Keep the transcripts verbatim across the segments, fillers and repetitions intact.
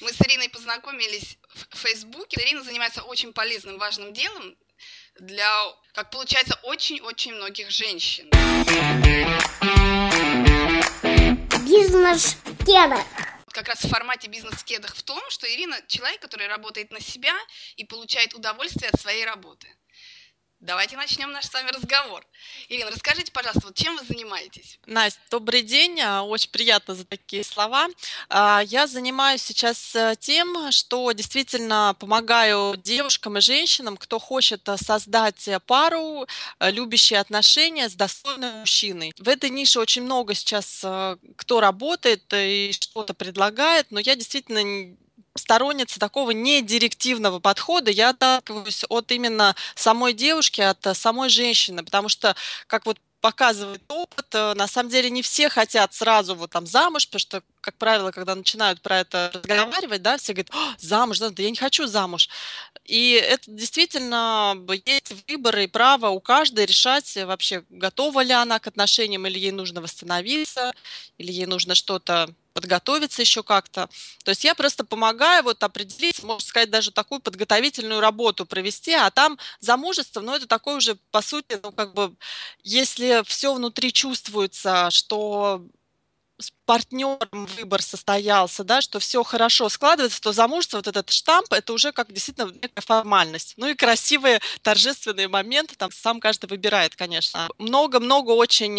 Мы с Ириной познакомились в Фейсбуке. Ирина занимается очень полезным, важным делом для, как получается, очень-очень многих женщин. Бизнесвкедах. Как раз в формате бизнесвкедах в том, что Ирина человек, который работает на себя и получает удовольствие от своей работы. Давайте начнем наш с вами разговор. Ирина, расскажите, пожалуйста, вот чем вы занимаетесь? Настя, добрый день. Очень приятно за такие слова. Я занимаюсь сейчас тем, что действительно помогаю девушкам и женщинам, кто хочет создать пару, любящие отношения с достойным мужчиной. В этой нише очень много сейчас кто работает и что-то предлагает, но я действительно сторонница такого недирективного подхода, я отталкиваюсь от именно самой девушки, от самой женщины, потому что, как вот показывает опыт, на самом деле не все хотят сразу вот там замуж, потому что, как правило, когда начинают про это разговаривать, да, все говорят: замуж, да, я не хочу замуж. И это действительно есть выбор и право у каждой решать вообще, готова ли она к отношениям, или ей нужно восстановиться, или ей нужно что-то подготовиться еще как-то. То есть я просто помогаю вот определить, можно сказать, даже такую подготовительную работу провести, а там замужество, ну, это такое уже, по сути, ну, как бы, если все внутри чувствуется, что с партнером выбор состоялся, да, что все хорошо складывается, то замужество, вот этот штамп, это уже как действительно некая формальность. Ну и красивые торжественные моменты, там сам каждый выбирает, конечно. Много-много очень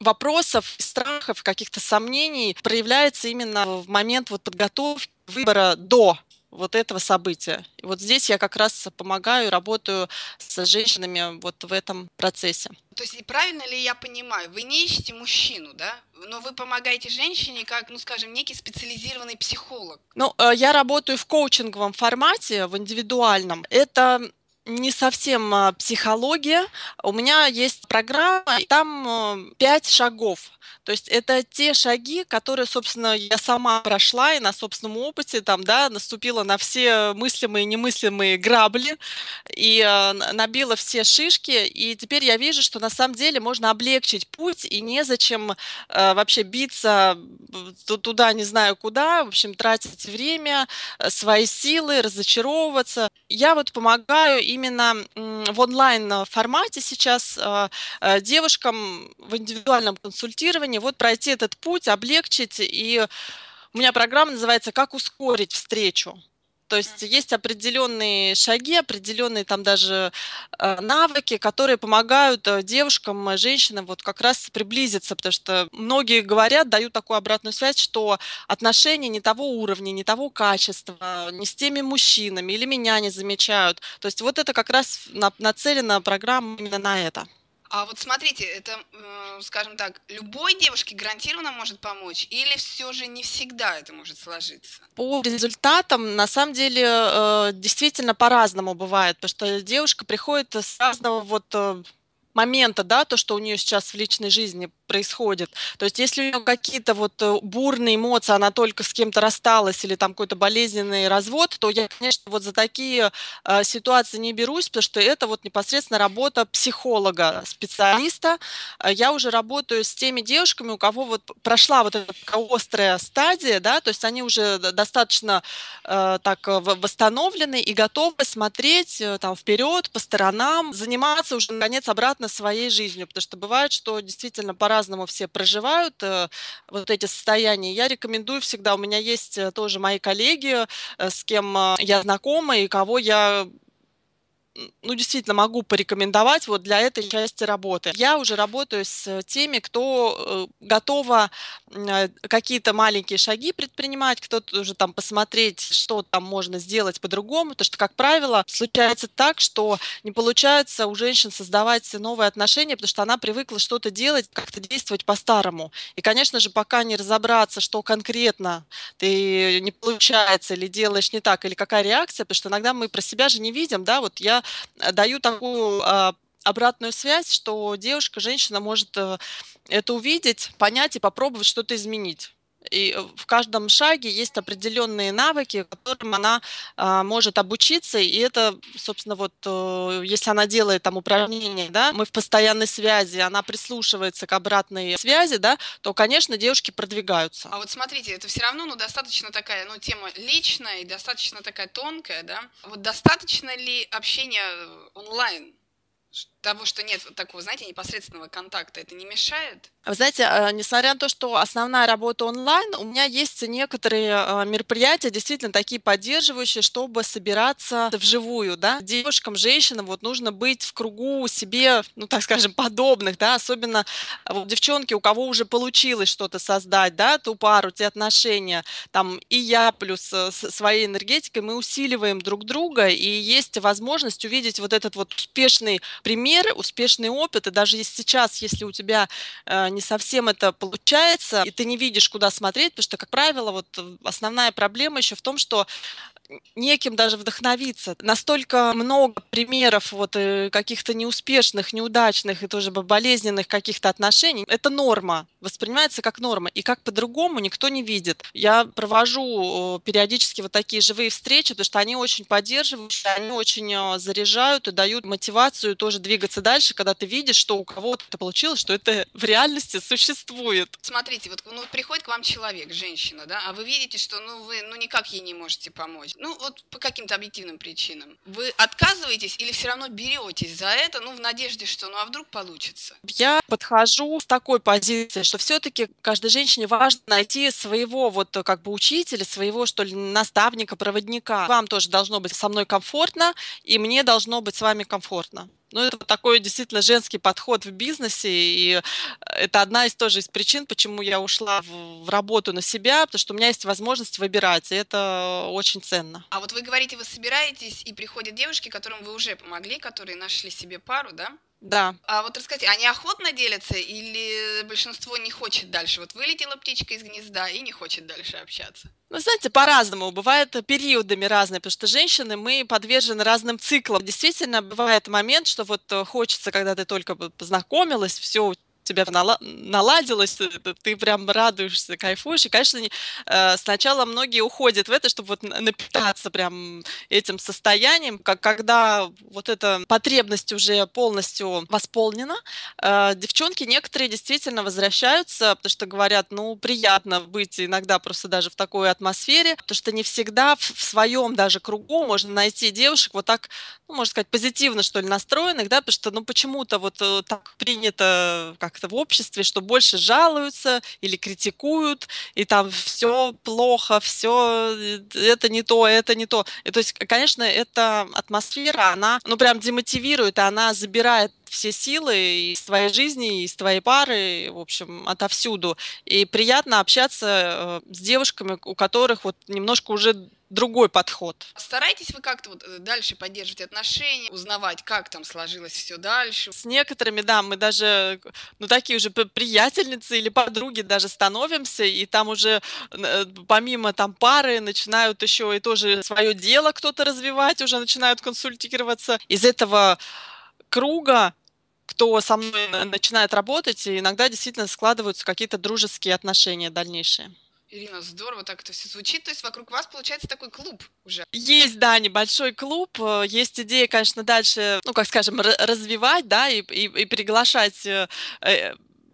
вопросов, страхов, каких-то сомнений проявляется именно в момент вот подготовки, выбора до вот этого события. И вот здесь я как раз помогаю, работаю с женщинами вот в этом процессе. То есть правильно ли я понимаю, вы не ищете мужчину, да? Но вы помогаете женщине как, ну скажем, некий специализированный психолог? Ну, я работаю в коучинговом формате, в индивидуальном. Это не совсем психология. У меня есть программа, и там пять шагов. То есть это те шаги, которые, собственно, я сама прошла и на собственном опыте там, да, наступила на все мыслимые и немыслимые грабли и набила все шишки. И теперь я вижу, что на самом деле можно облегчить путь и незачем вообще биться туда не знаю куда, в общем, тратить время, свои силы, разочаровываться. Я вот помогаю именно в онлайн-формате сейчас девушкам в индивидуальном консультировании вот пройти этот путь, облегчить. И у меня программа называется «Как ускорить встречу». То есть есть определенные шаги, определенные там даже навыки, которые помогают девушкам, женщинам вот как раз приблизиться, потому что многие говорят, дают такую обратную связь, что отношения не того уровня, не того качества, не с теми мужчинами или меня не замечают. То есть вот это как раз нацелена программа именно на это. А вот смотрите, это, скажем так, любой девушке гарантированно может помочь, или все же не всегда это может сложиться? По результатам, на самом деле, действительно по-разному бывает, потому что девушка приходит с разного вот момента, да, то, что у нее сейчас в личной жизни происходит. То есть если у нее какие-то вот бурные эмоции, она только с кем-то рассталась или там какой-то болезненный развод, то я, конечно, вот за такие э, ситуации не берусь, потому что это вот непосредственно работа психолога, специалиста. Я уже работаю с теми девушками, у кого вот прошла вот эта острая стадия, да, то есть они уже достаточно э, так восстановлены и готовы смотреть э, там вперед, по сторонам, заниматься уже, наконец, обратно своей жизнью, потому что бывает, что действительно пора по-разному все проживают вот эти состояния. Я рекомендую всегда, у меня есть тоже мои коллеги, с кем я знакома и кого я, ну, действительно могу порекомендовать вот для этой части работы. Я уже работаю с теми, кто готова какие-то маленькие шаги предпринимать, кто-то уже там посмотреть, что там можно сделать по-другому, потому что, как правило, случается так, что не получается у женщин создавать новые отношения, потому что она привыкла что-то делать, как-то действовать по-старому. И, конечно же, пока не разобраться, что конкретно ты не получается или делаешь не так, или какая реакция, потому что иногда мы про себя же не видим, да, вот я даю такую а, обратную связь, что девушка, женщина может а, это увидеть, понять и попробовать что-то изменить. И в каждом шаге есть определенные навыки, которым она а, может обучиться. И это, собственно, вот если она делает там упражнения, да, мы в постоянной связи, она прислушивается к обратной связи, да, то, конечно, девушки продвигаются. А вот смотрите, это все равно ну, достаточно такая ну, тема личная и достаточно такая тонкая, да. Вот достаточно ли общения онлайн? Того, что нет такого, знаете, непосредственного контакта, это не мешает? Вы знаете, несмотря на то, что основная работа онлайн, у меня есть некоторые мероприятия, действительно такие поддерживающие, чтобы собираться вживую, да. Девушкам, женщинам вот нужно быть в кругу себе, ну, так скажем, подобных, да, особенно вот, девчонки, у кого уже получилось что-то создать, да, ту пару, те отношения, там, и я плюс своей энергетикой, мы усиливаем друг друга, и есть возможность увидеть вот этот вот успешный пример, успешный опыт, и даже сейчас, если у тебя э, не совсем это получается, и ты не видишь, куда смотреть, потому что, как правило, вот основная проблема еще в том, что неким даже вдохновиться. Настолько много примеров вот, каких-то неуспешных, неудачных и тоже болезненных каких-то отношений. Это норма, воспринимается как норма. И как по-другому никто не видит. Я провожу периодически вот такие живые встречи, потому что они очень поддерживают, они очень заряжают и дают мотивацию тоже двигаться дальше, когда ты видишь, что у кого-то это получилось, что это в реальности существует. Смотрите, вот ну, приходит к вам человек, женщина, да, а вы видите, что ну, вы ну, никак ей не можете помочь. Ну, вот по каким-то объективным причинам. Вы отказываетесь или все равно беретесь за это, ну, в надежде, что, ну, а вдруг получится? Я подхожу с такой позиции, что все-таки каждой женщине важно найти своего, вот, как бы, учителя, своего, что ли, наставника, проводника. Вам тоже должно быть со мной комфортно, и мне должно быть с вами комфортно. Ну, это такой действительно женский подход в бизнесе, и это одна из тоже из причин, почему я ушла в, в работу на себя, потому что у меня есть возможность выбирать, и это очень ценно. А вот вы говорите, вы собираетесь, и приходят девушки, которым вы уже помогли, которые нашли себе пару, да? Да. А вот расскажите, они охотно делятся или большинство не хочет дальше? Вот вылетела птичка из гнезда и не хочет дальше общаться. Ну, знаете, по-разному. Бывают периодами разные, потому что женщины, мы подвержены разным циклам. Действительно, бывает момент, что вот хочется, когда ты только познакомилась, все у тебя наладилось, ты прям радуешься, кайфуешь. И, конечно, сначала многие уходят в это, чтобы вот напитаться прям этим состоянием. Когда вот эта потребность уже полностью восполнена, девчонки некоторые действительно возвращаются, потому что говорят, ну, приятно быть иногда просто даже в такой атмосфере, потому что не всегда в своем даже кругу можно найти девушек вот так, ну, можно сказать, позитивно, что ли, настроенных, да, потому что, ну, почему-то вот так принято, как в обществе, что больше жалуются или критикуют, и там все плохо, все это не то, это не то. И, то есть, конечно, эта атмосфера, она, ну, прям демотивирует, она забирает все силы из твоей жизни, из твоей пары, в общем, отовсюду. И приятно общаться с девушками, у которых вот немножко уже другой подход. Стараетесь вы как-то вот дальше поддерживать отношения, узнавать, как там сложилось все дальше? С некоторыми, да, мы даже, ну, такие уже приятельницы или подруги даже становимся, и там уже помимо там пары начинают еще и тоже свое дело кто-то развивать, уже начинают консультироваться. Из этого круга, кто со мной начинает работать, и иногда действительно складываются какие-то дружеские отношения дальнейшие. Ирина, здорово так это все звучит. То есть вокруг вас получается такой клуб уже? Есть, да, небольшой клуб. Есть идея, конечно, дальше, ну, как скажем, развивать, да, и, и, и приглашать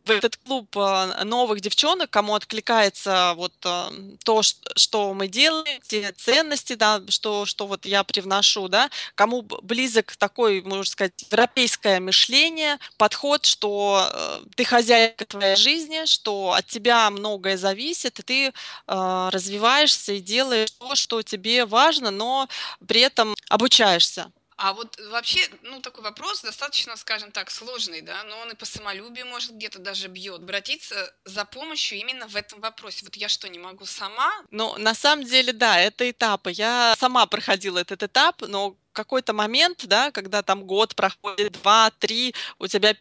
в этот клуб новых девчонок, кому откликается вот то, что мы делаем, те ценности, да, что, что вот я привношу, да, кому близок такой, можно сказать, европейское мышление, подход, что ты хозяйка твоей жизни, что от тебя многое зависит, и ты развиваешься и делаешь то, что тебе важно, но при этом обучаешься. А вот вообще, ну, такой вопрос достаточно, скажем так, сложный, да, но он и по самолюбию, может, где-то даже бьет. Обратиться за помощью именно в этом вопросе. Вот я что, не могу сама? Ну, на самом деле, да, это этапы. Я сама проходила этот этап, но какой-то момент, да, когда там год проходит, два, три, у тебя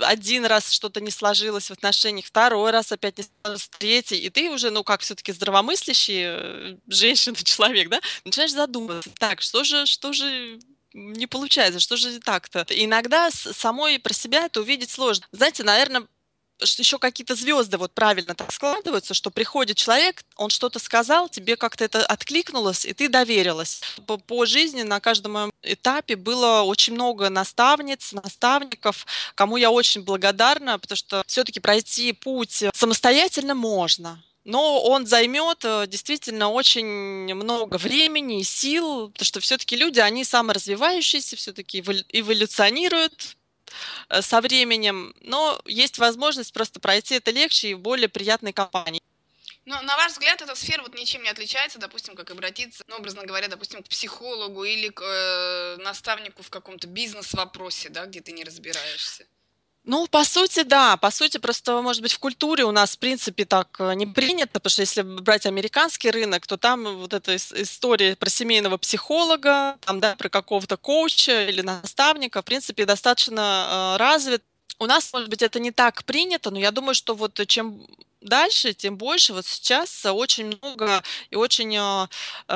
один раз что-то не сложилось в отношениях, второй раз опять не сложилось, третий, и ты уже, ну, как все-таки здравомыслящий женщина-человек, да, начинаешь задумываться, так, что же, что же... не получается, что же так-то? Иногда самой про себя это увидеть сложно. Знаете, наверное, еще какие-то звезды вот правильно так складываются, что приходит человек, он что-то сказал, тебе как-то это откликнулось, и ты доверилась. По, по жизни на каждом моем этапе было очень много наставниц, наставников, кому я очень благодарна, потому что все-таки пройти путь самостоятельно можно. Но он займет действительно очень много времени и сил, потому что все-таки люди, они саморазвивающиеся, все-таки эволюционируют со временем, но есть возможность просто пройти это легче и в более приятной компании. Но, на ваш взгляд, эта сфера вот ничем не отличается, допустим, как обратиться, ну, образно говоря, допустим, к психологу или к э, наставнику в каком-то бизнес-вопросе, да, где ты не разбираешься? Ну, по сути, да. По сути, просто, может быть, в культуре у нас, в принципе, так не принято, потому что если брать американский рынок, то там вот эта история про семейного психолога, там, да, про какого-то коуча или наставника, в принципе, достаточно э, развит. У нас, может быть, это не так принято, но я думаю, что вот чем дальше, тем больше вот сейчас очень много и очень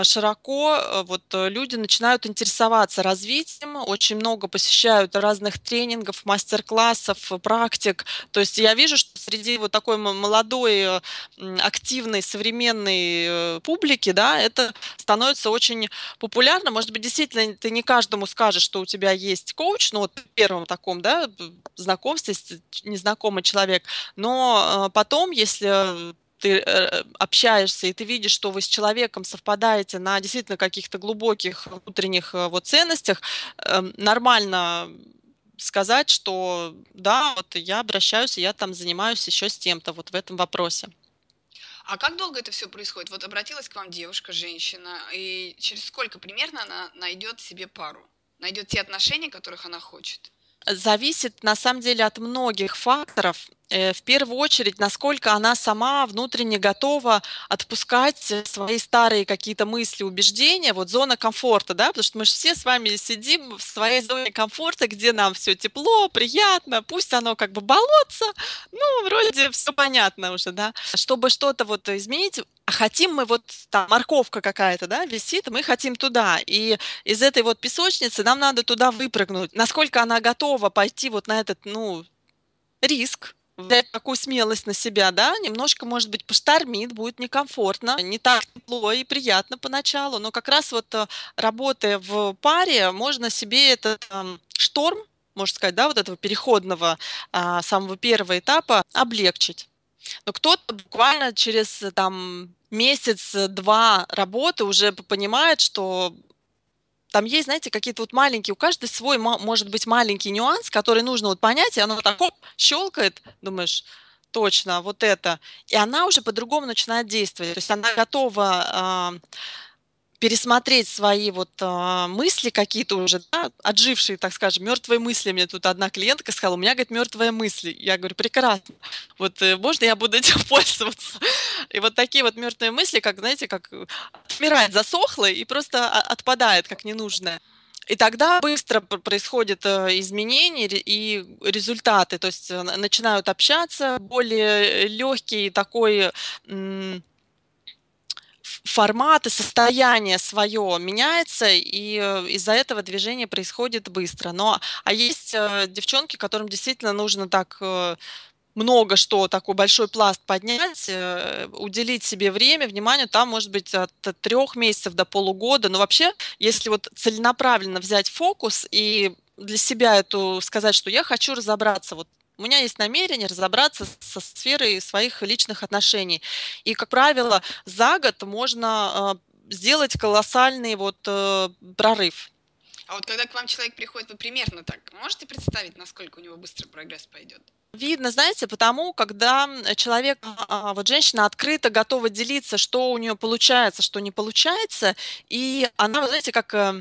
широко вот люди начинают интересоваться развитием, очень много посещают разных тренингов, мастер-классов, практик. То есть я вижу, что среди вот такой молодой, активной, современной публики, да, это становится очень популярно. Может быть, действительно, ты не каждому скажешь, что у тебя есть коуч, но вот в первом таком, да, знакомстве, незнакомый человек, но потом, если если ты общаешься и ты видишь, что вы с человеком совпадаете на действительно каких-то глубоких внутренних вот ценностях, нормально сказать, что да, вот я обращаюсь, я там занимаюсь еще с тем-то вот в этом вопросе. А как долго это все происходит? Вот обратилась к вам девушка, женщина, и через сколько примерно она найдет себе пару, найдет те отношения, которых она хочет? Зависит на самом деле от многих факторов. В первую очередь, насколько она сама внутренне готова отпускать свои старые какие-то мысли, убеждения, вот зона комфорта, да, потому что мы же все с вами сидим в своей зоне комфорта, где нам все тепло, приятно, пусть оно как бы болотца, ну, вроде все понятно уже, да. Чтобы что-то вот изменить, хотим мы вот, там, морковка какая-то, да, висит, мы хотим туда, и из этой вот песочницы нам надо туда выпрыгнуть. Насколько она готова пойти вот на этот, ну, риск, взять такую смелость на себя, да, немножко, может быть, поштормит, будет некомфортно, не так тепло и приятно поначалу, но как раз вот работая в паре, можно себе этот там, шторм, можно сказать, да, вот этого переходного самого первого этапа облегчить. Но кто-то буквально через там месяц-два работы уже понимает, что там есть, знаете, какие-то вот маленькие, у каждой свой, может быть, маленький нюанс, который нужно вот понять, и оно так, оп, щелкает, думаешь, точно, вот это. И она уже по-другому начинает действовать. То есть она готова э, пересмотреть свои вот э, мысли какие-то уже, да, отжившие, так скажем, мертвые мысли. Мне тут одна клиентка сказала, у меня, говорит, мертвые мысли. Я говорю, прекрасно, вот э, можно я буду этим пользоваться? И вот такие вот мертвые мысли, как, знаете, как отмирает, засохло и просто отпадает, как ненужное. И тогда быстро происходят изменения и результаты. То есть начинают общаться, более легкий такой формат и состояние свое меняется, и из-за этого движение происходит быстро. Но, а есть девчонки, которым действительно нужно так... много что, такой большой пласт поднять, уделить себе время, внимание, там может быть от трех месяцев до полугода. Но вообще, если вот целенаправленно взять фокус и для себя эту сказать, что я хочу разобраться, вот у меня есть намерение разобраться со сферой своих личных отношений. И, как правило, за год можно сделать колоссальный вот прорыв. А вот когда к вам человек приходит, вы примерно так можете представить, насколько у него быстро прогресс пойдет? Видно, знаете, потому, когда человек, вот женщина открыто готова делиться, что у нее получается, что не получается, и она, знаете, как...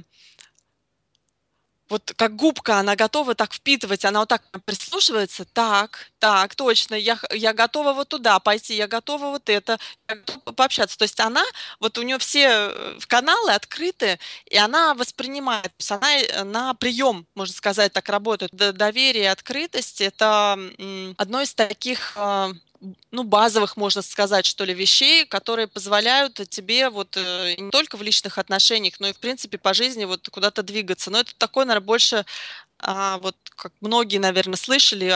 Вот как губка, она готова так впитывать, она вот так прислушивается, так, так, точно, я, я готова вот туда пойти, я готова вот это, я готова пообщаться. То есть она, вот у нее все каналы открыты, и она воспринимает, то есть она на прием, можно сказать, так работает. Доверие и открытость – это одно из таких, ну, базовых, можно сказать, что ли, вещей, которые позволяют тебе вот не только в личных отношениях, но и, в принципе, по жизни вот куда-то двигаться. Но это такой, наверное, больше вот как многие, наверное, слышали,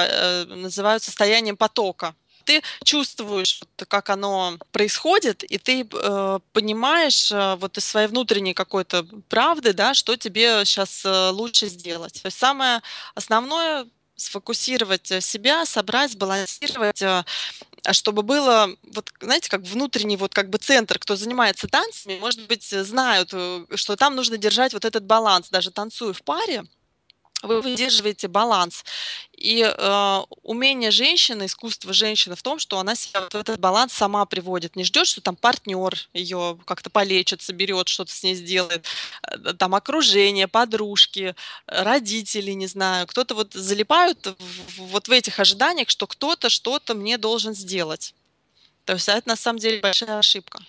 называют состоянием потока. Ты чувствуешь, как оно происходит, и ты э, понимаешь э, вот из своей внутренней какой-то правды, да, что тебе сейчас э, лучше сделать. То есть самое основное — сфокусировать себя, собрать, сбалансировать, э, чтобы было, вот, знаете, как внутренний вот, как бы центр, кто занимается танцами, может быть, знают, что там нужно держать вот этот баланс, даже танцуя в паре. Вы выдерживаете баланс. И э, умение женщины, искусство женщины в том, что она себя в этот баланс сама приводит. Не ждет, что там партнер ее как-то полечит, соберет, что-то с ней сделает. Там окружение, подружки, родители, не знаю. Кто-то вот залипают в, вот в этих ожиданиях, что кто-то что-то мне должен сделать. То есть это на самом деле большая ошибка.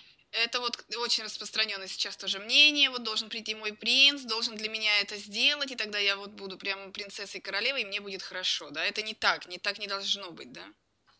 Это вот очень распространенное сейчас тоже мнение, вот должен прийти мой принц, должен для меня это сделать, и тогда я вот буду прямо принцессой и королевой, и мне будет хорошо, да? Это не так, не так не должно быть, да?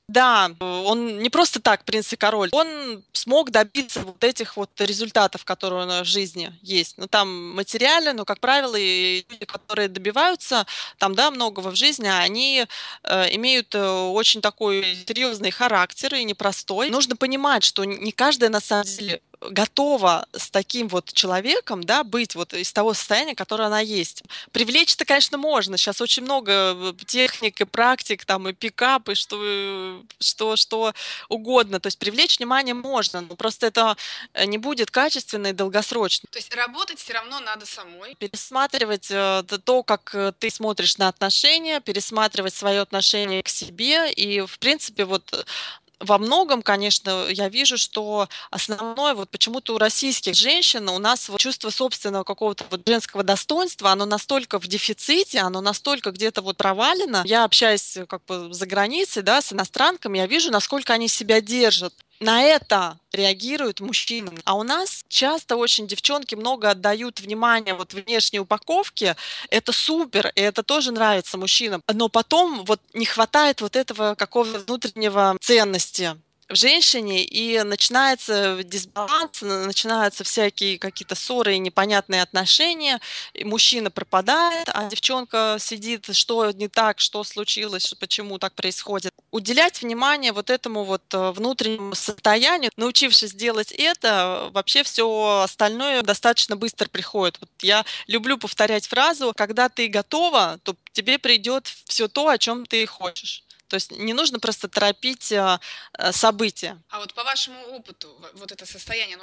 Да, он не просто так принц и король, он смог добиться вот этих вот результатов, которые у нас в жизни есть. Ну, там материально, но, как правило, и люди, которые добиваются там, да, многого в жизни, они э, имеют очень такой серьезный характер и непростой. Нужно понимать, что не каждая на самом деле готова с таким вот человеком, да, быть вот из того состояния, которое она есть. Привлечь-то, конечно, можно. Сейчас очень много техник и практик, там, и пикап, и что, что, что угодно. То есть привлечь внимание можно, но просто это не будет качественно и долгосрочно. То есть работать все равно надо самой. Пересматривать то, как ты смотришь на отношения, пересматривать свое отношение к себе и, в принципе, вот... Во многом, конечно, я вижу, что основное, вот почему-то у российских женщин у нас вот чувство собственного какого-то вот женского достоинства, оно настолько в дефиците, оно настолько где-то вот провалено. Я общаюсь как бы за границей, да, с иностранками, я вижу, насколько они себя держат. На это реагируют мужчины. А у нас часто очень девчонки много отдают внимания вот внешней упаковке. Это супер, и это тоже нравится мужчинам. Но потом вот не хватает вот этого какого-то внутреннего ценности в женщине, и начинается дисбаланс, начинаются всякие какие-то ссоры и непонятные отношения, и мужчина пропадает, а девчонка сидит, что не так, что случилось, почему так происходит. Уделять внимание вот этому вот внутреннему состоянию, научившись делать это, вообще все остальное достаточно быстро приходит. Вот я люблю повторять фразу: когда ты готова, то тебе придет все то, о чем ты хочешь. То есть не нужно просто торопить события. А вот по вашему опыту, вот это состояние,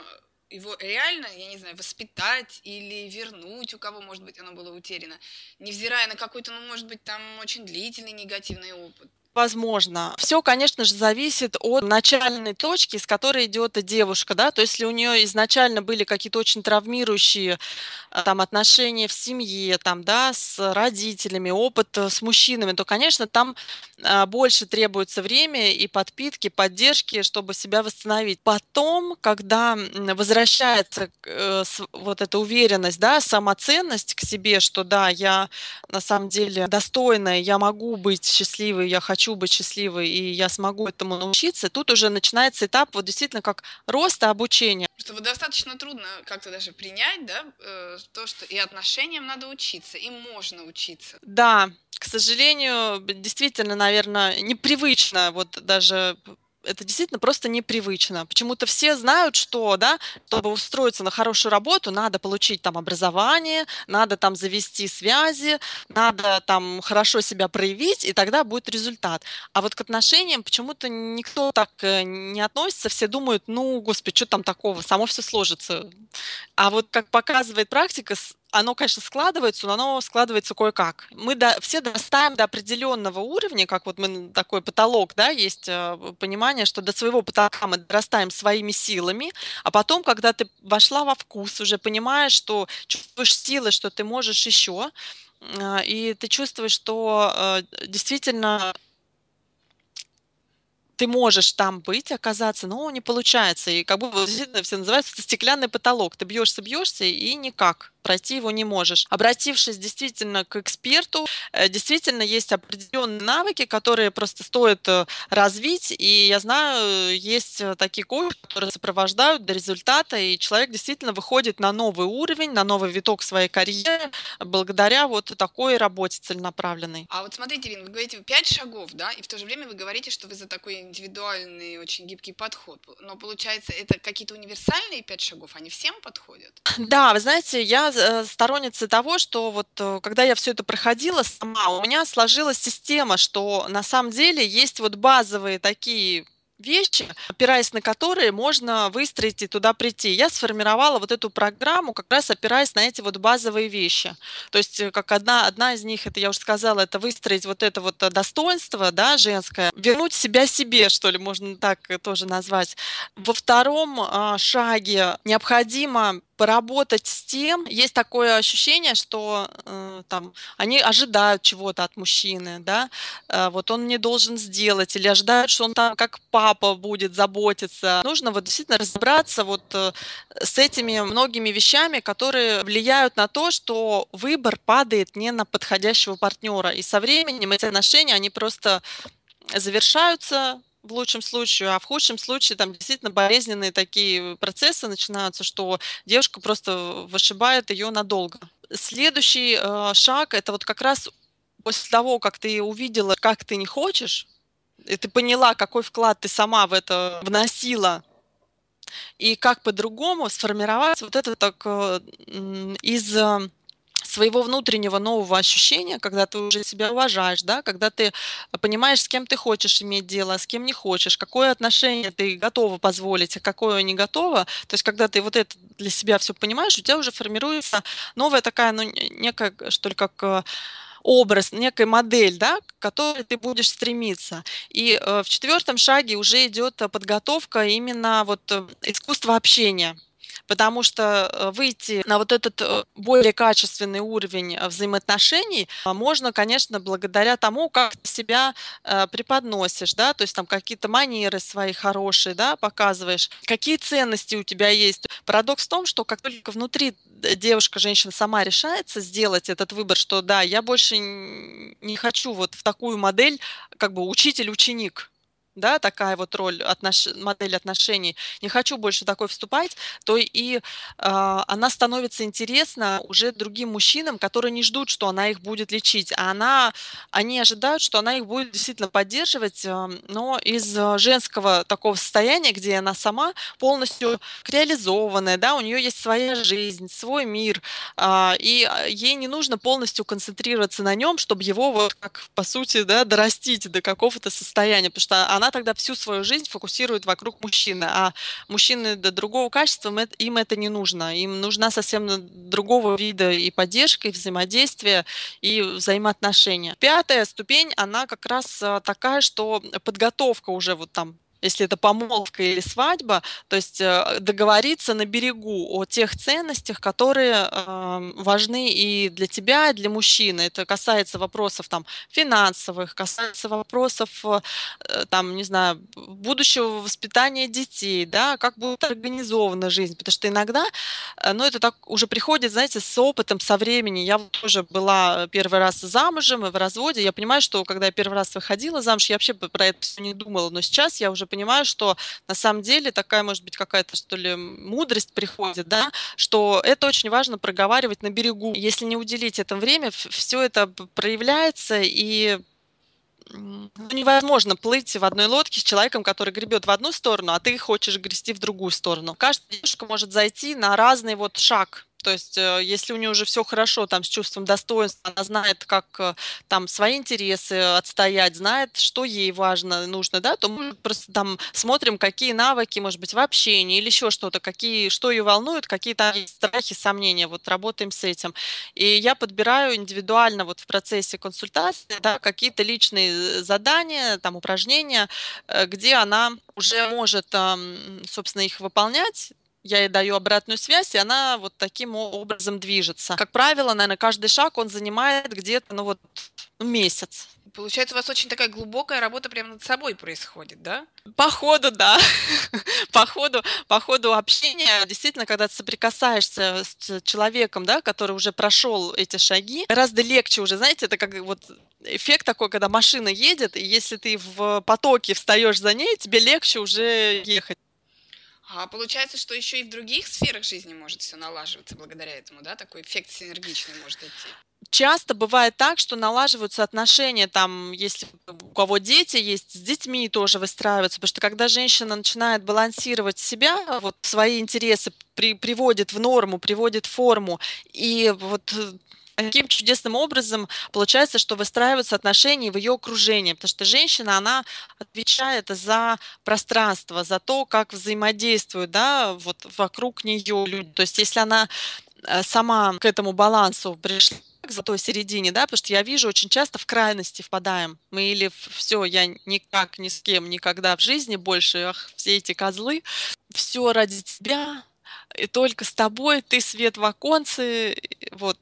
его реально, я не знаю, воспитать или вернуть, у кого, может быть, оно было утеряно, невзирая на какой-то, ну, может быть, там очень длительный негативный опыт? Возможно. Все, конечно же, зависит от начальной точки, с которой идет девушка, да, то есть если у нее изначально были какие-то очень травмирующие там отношения в семье, там, да, с родителями, опыт с мужчинами, то, конечно, там больше требуется время и подпитки, поддержки, чтобы себя восстановить. Потом, когда возвращается вот эта уверенность, да, самоценность к себе, что да, я на самом деле достойная, я могу быть счастливой, я хочу хочу быть счастливой, и я смогу этому научиться, тут уже начинается этап вот действительно как роста, обучения. Просто вот достаточно трудно как-то даже принять, да, то, что и отношениям надо учиться, им можно учиться. Да, к сожалению, действительно, наверное, непривычно, вот даже... Это действительно просто непривычно. Почему-то все знают, что, да, чтобы устроиться на хорошую работу, надо получить там образование, надо там завести связи, надо там хорошо себя проявить, и тогда будет результат. А вот к отношениям почему-то никто так не относится, все думают, ну, господи, что там такого, само все сложится. А вот как показывает практика, оно, конечно, складывается, но оно складывается кое-как. Мы до, все достаем до определенного уровня, как вот мы такой потолок, да, есть понимание, что до своего потолка мы дорастаем своими силами, а потом, когда ты вошла во вкус, уже понимаешь, что чувствуешь силы, что ты можешь еще, и ты чувствуешь, что действительно... Ты можешь там быть, оказаться, но не получается. И как бы все называется, это стеклянный потолок. Ты бьешься, бьешься и никак. пройти его не можешь. Обратившись действительно к эксперту, действительно есть определенные навыки, которые просто стоит развить. И я знаю, есть такие коучи, которые сопровождают до результата, и человек действительно выходит на новый уровень, на новый виток своей карьеры благодаря вот такой работе целенаправленной. А вот смотрите, Ирина, вы говорите пять шагов, да, и в то же время вы говорите, что вы за такой индивидуальный, очень гибкий подход. Но получается, это какие-то универсальные пять шагов, они всем подходят? Да, вы знаете, я сторонница того, что вот когда я все это проходила сама, у меня сложилась система, что на самом деле есть вот базовые такие вещи, опираясь на которые можно выстроить и туда прийти. Я сформировала вот эту программу, как раз опираясь на эти вот базовые вещи. То есть, как одна, одна из них, это я уже сказала, это выстроить вот это вот достоинство, да, женское, вернуть себя себе, что ли, можно так тоже назвать. Во втором шаге необходимо поработать с тем, есть такое ощущение, что э, там, они ожидают чего-то от мужчины, да, э, вот он мне должен сделать, или ожидают, что он там как папа будет заботиться. Нужно вот действительно разобраться вот э, с этими многими вещами, которые влияют на то, что выбор падает не на подходящего партнера, и со временем эти отношения, они просто завершаются, в лучшем случае, а в худшем случае там действительно болезненные такие процессы начинаются, что девушка просто вышибает ее надолго. Следующий э, шаг – это вот как раз после того, как ты увидела, как ты не хочешь, и ты поняла, какой вклад ты сама в это вносила, и как по-другому сформировать вот это так э, из... Э, своего внутреннего нового ощущения, когда ты уже себя уважаешь, да, когда ты понимаешь, с кем ты хочешь иметь дело, а с кем не хочешь, какое отношение ты готова позволить, а какое не готова. То есть, когда ты вот это для себя все понимаешь, у тебя уже формируется новая такая, ну, некая, что ли, как образ, некая модель, да, к которой ты будешь стремиться. И в четвертом шаге уже идет подготовка именно вот искусства общения. Потому что выйти на вот этот более качественный уровень взаимоотношений можно, конечно, благодаря тому, как ты себя преподносишь, да, то есть там какие-то манеры свои хорошие, да, показываешь, какие ценности у тебя есть. Парадокс в том, что как только внутри девушка, женщина сама решается сделать этот выбор, что да, я больше не хочу вот в такую модель, как бы учитель-ученик. Да, такая вот роль, отнош... модель отношений, не хочу больше такой вступать, то и э, она становится интересна уже другим мужчинам, которые не ждут, что она их будет лечить, а она... они ожидают, что она их будет действительно поддерживать, э, но из женского такого состояния, где она сама полностью реализованная, да, у нее есть своя жизнь, свой мир, э, и ей не нужно полностью концентрироваться на нем, чтобы его вот как, по сути, да, дорастить до какого-то состояния, потому что она Она тогда всю свою жизнь фокусирует вокруг мужчины, а мужчины другого качества, им это не нужно. Им нужна совсем другого вида и поддержка, и взаимодействие, и взаимоотношения. Пятая ступень, она как раз такая, что подготовка уже вот там, если это помолвка или свадьба, то есть договориться на берегу о тех ценностях, которые важны и для тебя, и для мужчины. Это касается вопросов там, финансовых, касается вопросов там, не знаю, будущего воспитания детей, да, как будет организована жизнь. Потому что иногда, ну, это так уже приходит, знаете, с опытом, со временем. Я тоже была первый раз замужем и в разводе. Я понимаю, что когда я первый раз выходила замуж, я вообще про это все не думала, но сейчас я уже понимаю, что на самом деле такая, может быть, какая-то, что ли, мудрость приходит, да, что это очень важно проговаривать на берегу. Если не уделить этому время, все это проявляется, и невозможно плыть в одной лодке с человеком, который гребет в одну сторону, а ты хочешь грести в другую сторону. Каждая девушка может зайти на разный вот шаг. То есть, если у нее уже все хорошо там, с чувством достоинства, она знает, как там свои интересы отстоять, знает, что ей важно, нужно, да, то мы просто там смотрим, какие навыки, может быть, в общении или еще что-то, какие, что ее волнует, какие там страхи, сомнения, вот работаем с этим. И я подбираю индивидуально вот в процессе консультации, да, какие-то личные задания, там упражнения, где она уже может, собственно, их выполнять, я ей даю обратную связь, и она вот таким образом движется. Как правило, наверное, каждый шаг он занимает где-то, ну вот, месяц. Получается, у вас очень такая глубокая работа прямо над собой происходит, да? По ходу, да. По ходу, по ходу общения. Действительно, когда ты соприкасаешься с человеком, да, который уже прошел эти шаги, гораздо легче уже, знаете, это как вот эффект такой, когда машина едет, и если ты в потоке встаешь за ней, тебе легче уже ехать. А получается, что еще и в других сферах жизни может все налаживаться благодаря этому, да? Такой эффект синергичный может идти. Часто бывает так, что налаживаются отношения, там, если у кого дети есть, с детьми тоже выстраиваются, потому что когда женщина начинает балансировать себя, вот свои интересы при, приводит в норму, приводит в форму, и вот таким чудесным образом получается, что выстраиваются отношения в ее окружении, потому что женщина, она отвечает за пространство, за то, как взаимодействуют, да, вот вокруг нее люди. То есть если она сама к этому балансу пришла, к золотой середине, да, потому что я вижу, очень часто в крайности впадаем. Мы или все, я никак, ни с кем, никогда в жизни больше, ах, все эти козлы, все ради тебя, и только с тобой, ты свет в оконце, вот.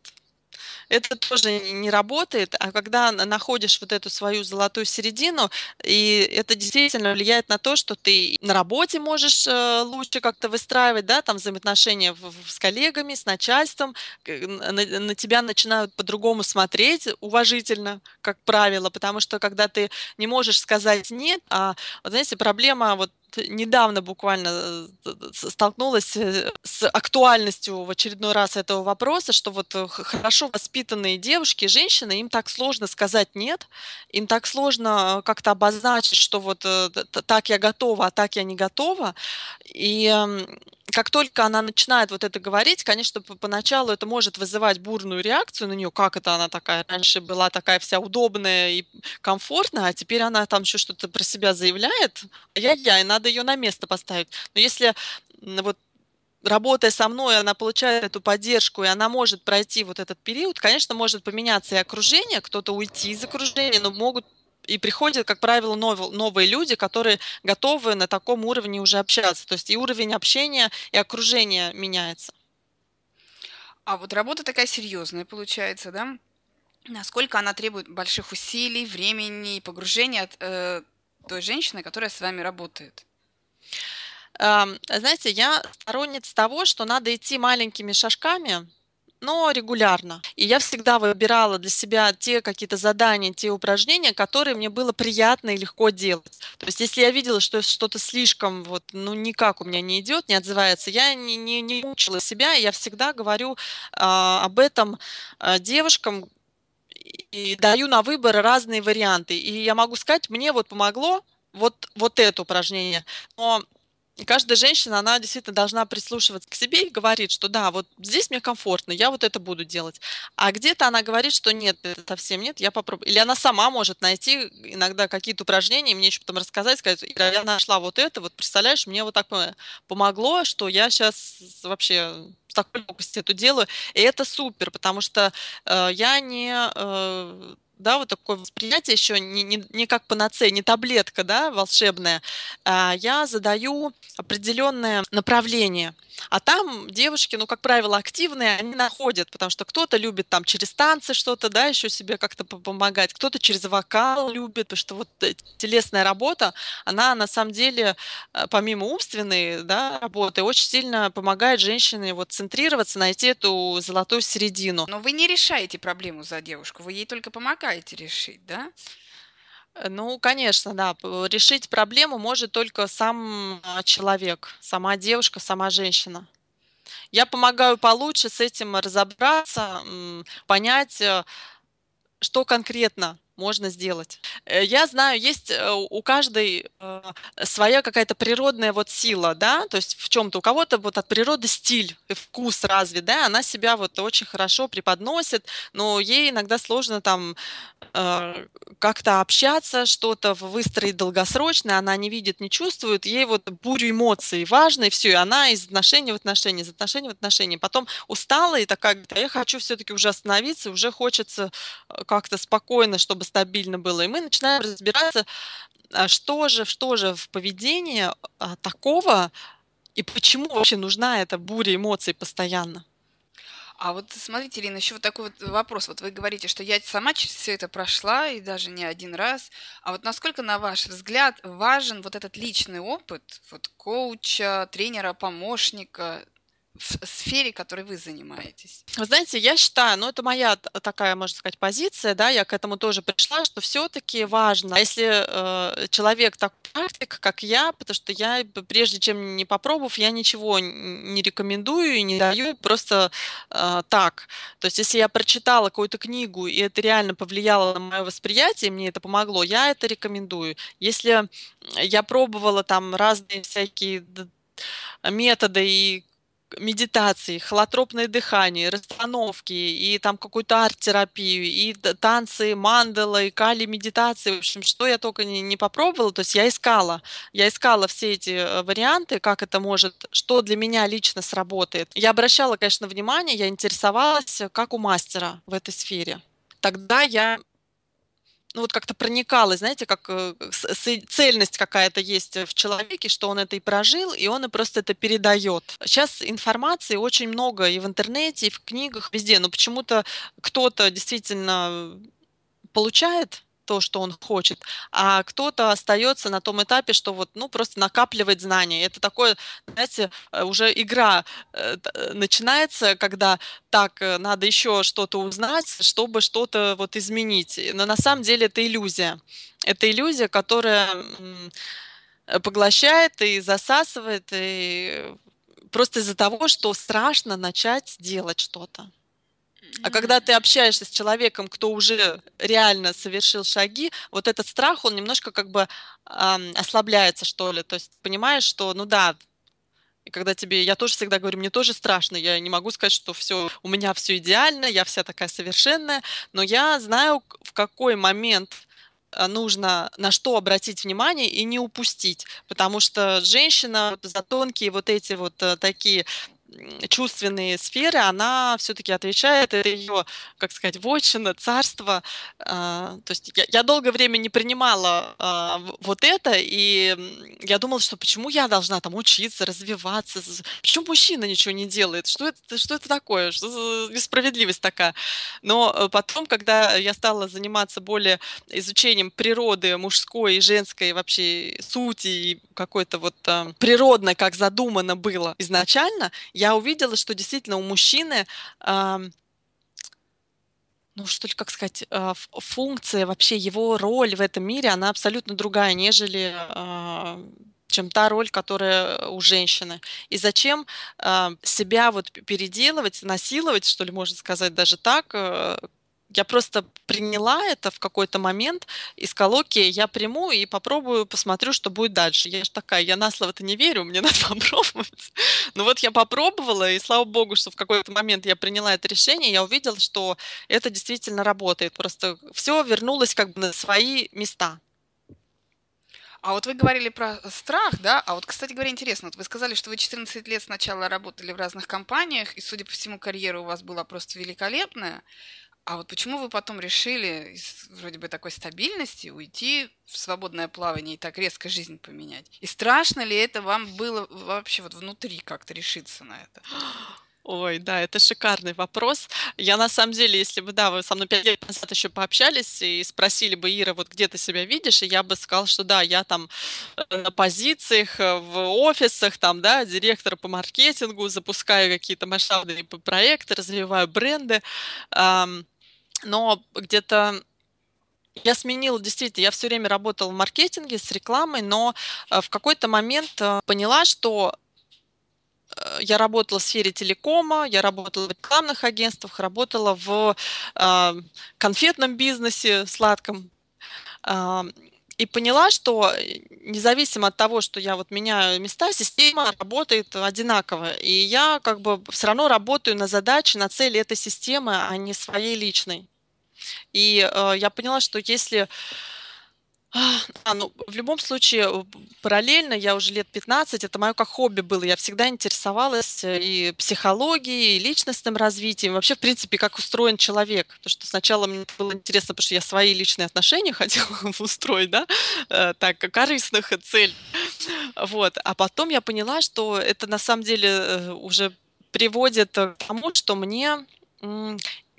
Это тоже не работает, а когда находишь вот эту свою золотую середину, и это действительно влияет на то, что ты на работе можешь лучше как-то выстраивать, да, там взаимоотношения с коллегами, с начальством, на тебя начинают по-другому смотреть уважительно, как правило, потому что когда ты не можешь сказать «нет», а, вот, знаете, проблема вот, недавно буквально столкнулась с актуальностью в очередной раз этого вопроса, что вот хорошо воспитанные девушки, женщины, им так сложно сказать «нет», им так сложно как-то обозначить, что вот так я готова, а так я не готова. И как только она начинает вот это говорить, конечно, поначалу это может вызывать бурную реакцию на нее, как это она такая, раньше была такая вся удобная и комфортная, а теперь она там еще что-то про себя заявляет, ай-яй-яй, надо ее на место поставить. Но если вот работая со мной, она получает эту поддержку, и она может пройти вот этот период, конечно, может поменяться и окружение, кто-то уйти из окружения, но могут и приходят, как правило, нов, новые люди, которые готовы на таком уровне уже общаться. То есть и уровень общения, и окружение меняется. А вот работа такая серьезная получается, да? Насколько она требует больших усилий, времени и погружения от э, той женщины, которая с вами работает? Знаете, я сторонница того, что надо идти маленькими шажками, но регулярно. И я всегда выбирала для себя те какие-то задания, те упражнения, которые мне было приятно и легко делать. То есть если я видела, что что-то слишком вот, ну никак у меня не идет, не отзывается, я не, не, не мучила себя, и я всегда говорю а, об этом а, девушкам и даю на выбор разные варианты. И я могу сказать, мне вот помогло вот, вот это упражнение. Но каждая женщина, она действительно должна прислушиваться к себе и говорить, что да, вот здесь мне комфортно, я вот это буду делать. А где-то она говорит, что нет, это совсем нет, я попробую. Или она сама может найти иногда какие-то упражнения, мне еще потом рассказать, сказать, я нашла вот это, вот представляешь, мне вот так помогло, что я сейчас вообще с такой легкостью это делаю. И это супер, потому что э, я не... Э, Да, вот такое восприятие еще не, не, не как панацея, не таблетка, да, волшебная. Я задаю определенное направление. А там девушки, ну, как правило, активные, они находят, потому что кто-то любит там через танцы что-то, да, еще себе как-то помогать, кто-то через вокал любит, потому что вот телесная работа, она на самом деле, помимо умственной, да, работы, очень сильно помогает женщине вот центрироваться, найти эту золотую середину. Но вы не решаете проблему за девушку, вы ей только помогаете решить, да? Ну, конечно, да. Решить проблему может только сам человек, сама девушка, сама женщина. Я помогаю получше с этим разобраться, понять, что конкретно можно сделать. Я знаю, есть у каждой своя какая-то природная вот сила, да, то есть в чем-то у кого-то вот от природы стиль, вкус развит, да, она себя вот очень хорошо преподносит, но ей иногда сложно там как-то общаться, что-то выстроить долгосрочно, она не видит, не чувствует, ей вот бурю эмоций важно, и все, и она из отношений в отношения, из отношений в отношения. Потом устала и такая, я хочу все-таки уже остановиться, уже хочется как-то спокойно, чтобы стабильно было. И мы начинаем разбираться, что же, что же в поведении такого И почему вообще нужна эта буря эмоций постоянно? А вот смотрите, Ирина, еще вот такой вот вопрос. Вот вы говорите, что я сама через все это прошла, и даже не один раз. А вот насколько, на ваш взгляд, важен вот этот личный опыт вот коуча, тренера, помощника в сфере, которой вы занимаетесь? Вы знаете, я считаю, ну это моя такая, можно сказать, позиция, да, я к этому тоже пришла, что все-таки важно. Если э, человек так практик, как я, потому что я, прежде чем не попробовав, я ничего не рекомендую и не даю просто э, так. То есть если я прочитала какую-то книгу, и это реально повлияло на мое восприятие, мне это помогло, я это рекомендую. Если я пробовала там разные всякие методы и медитации, холотропное дыхание, расстановки, и там какую-то арт-терапию, и танцы, мандалы, и кали-медитации, в общем, что я только не, не попробовала, то есть я искала, я искала все эти варианты, как это может, что для меня лично сработает. Я обращала, конечно, внимание, я интересовалась, как у мастера в этой сфере. Тогда я ну вот как-то проникалась, знаете, как цельность какая-то есть в человеке, что он это и прожил, и он и просто это передает. Сейчас информации очень много и в интернете, и в книгах, везде, но почему-то кто-то действительно получает то, что он хочет, а кто-то остается на том этапе, что вот, ну, просто накапливает знания. Это такое, знаете, уже игра начинается, когда так, надо еще что-то узнать, чтобы что-то вот изменить. Но на самом деле это иллюзия. Это иллюзия, которая поглощает и засасывает, и просто из-за того, что страшно начать делать что-то. А когда ты общаешься с человеком, кто уже реально совершил шаги, вот этот страх, он немножко как бы эм, ослабляется, что ли. То есть понимаешь, что, ну да, и когда тебе, я тоже всегда говорю, мне тоже страшно, я не могу сказать, что все, у меня все идеально, я вся такая совершенная, но я знаю, в какой момент нужно на что обратить внимание и не упустить, потому что женщина за тонкие вот эти вот такие чувственные сферы, она все-таки отвечает, это ее, как сказать, вотчина, царство. То есть я, я долгое время не принимала вот это, и я думала, что почему я должна там учиться, развиваться, почему мужчина ничего не делает, что это, что это такое, что за несправедливость такая. Но потом, когда я стала заниматься более изучением природы мужской и женской вообще сути, и какой-то вот природной, как задумано было изначально, я увидела, что действительно у мужчины, э, ну что ли, как сказать, э, функция, вообще его роль в этом мире, она абсолютно другая, нежели э, чем та роль, которая у женщины. И зачем э, себя вот переделывать, насиловать, что ли, можно сказать, даже так. Э, я просто приняла это в какой-то момент, искала, окей, я приму и попробую, посмотрю, что будет дальше. Я же такая, я на слово-то не верю, мне надо попробовать. Но вот я попробовала, и слава богу, что в какой-то момент я приняла это решение, я увидела, что это действительно работает. Просто все вернулось как бы на свои места. А вот вы говорили про страх, да? А вот, кстати говоря, интересно, вот вы сказали, что вы четырнадцать лет сначала работали в разных компаниях, и, судя по всему, карьера у вас была просто великолепная. А вот почему вы потом решили из вроде бы такой стабильности уйти в свободное плавание и так резко жизнь поменять? И страшно ли это вам было вообще вот внутри как-то решиться на это? Ой, да, это шикарный вопрос. Я на самом деле, если бы, да, вы со мной пять лет назад еще пообщались и спросили бы, Ира, вот где ты себя видишь, и я бы сказала, что да, я там на позициях, в офисах, там, да, директора по маркетингу, запускаю какие-то масштабные проекты, развиваю бренды, но где-то... Я сменила, действительно, я все время работала в маркетинге с рекламой, но в какой-то момент поняла, что я работала в сфере телекома, я работала в рекламных агентствах, работала в конфетном бизнесе, сладком. И поняла, что независимо от того, что я вот меняю места, система работает одинаково. И я как бы все равно работаю на задачи, на цели этой системы, а не своей личной. И я поняла, что если А, ну, в любом случае, параллельно, я уже лет пятнадцать, это мое как хобби было. Я всегда интересовалась и психологией, и личностным развитием, вообще, в принципе, как устроен человек. Потому что сначала мне было интересно, потому что я свои личные отношения хотела устроить, да, так, корыстных целей. Вот. А потом я поняла, что это на самом деле уже приводит к тому, что мне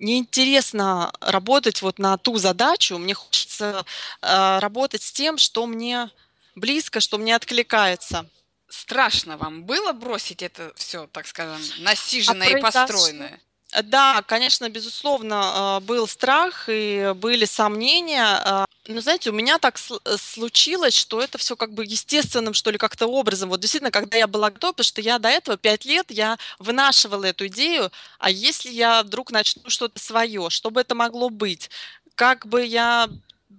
неинтересно работать вот на ту задачу, мне хочется э, работать с тем, что мне близко, что мне откликается. Страшно вам было бросить это все, так скажем, насиженное а и построенное? Да, конечно, безусловно, был страх и были сомнения. Но, знаете, у меня так случилось, что это все как бы естественным, что ли, как-то образом. Вот действительно, когда я была готова, потому что я до этого пять лет, я вынашивала эту идею, а если я вдруг начну что-то свое, что бы это могло быть, как бы я...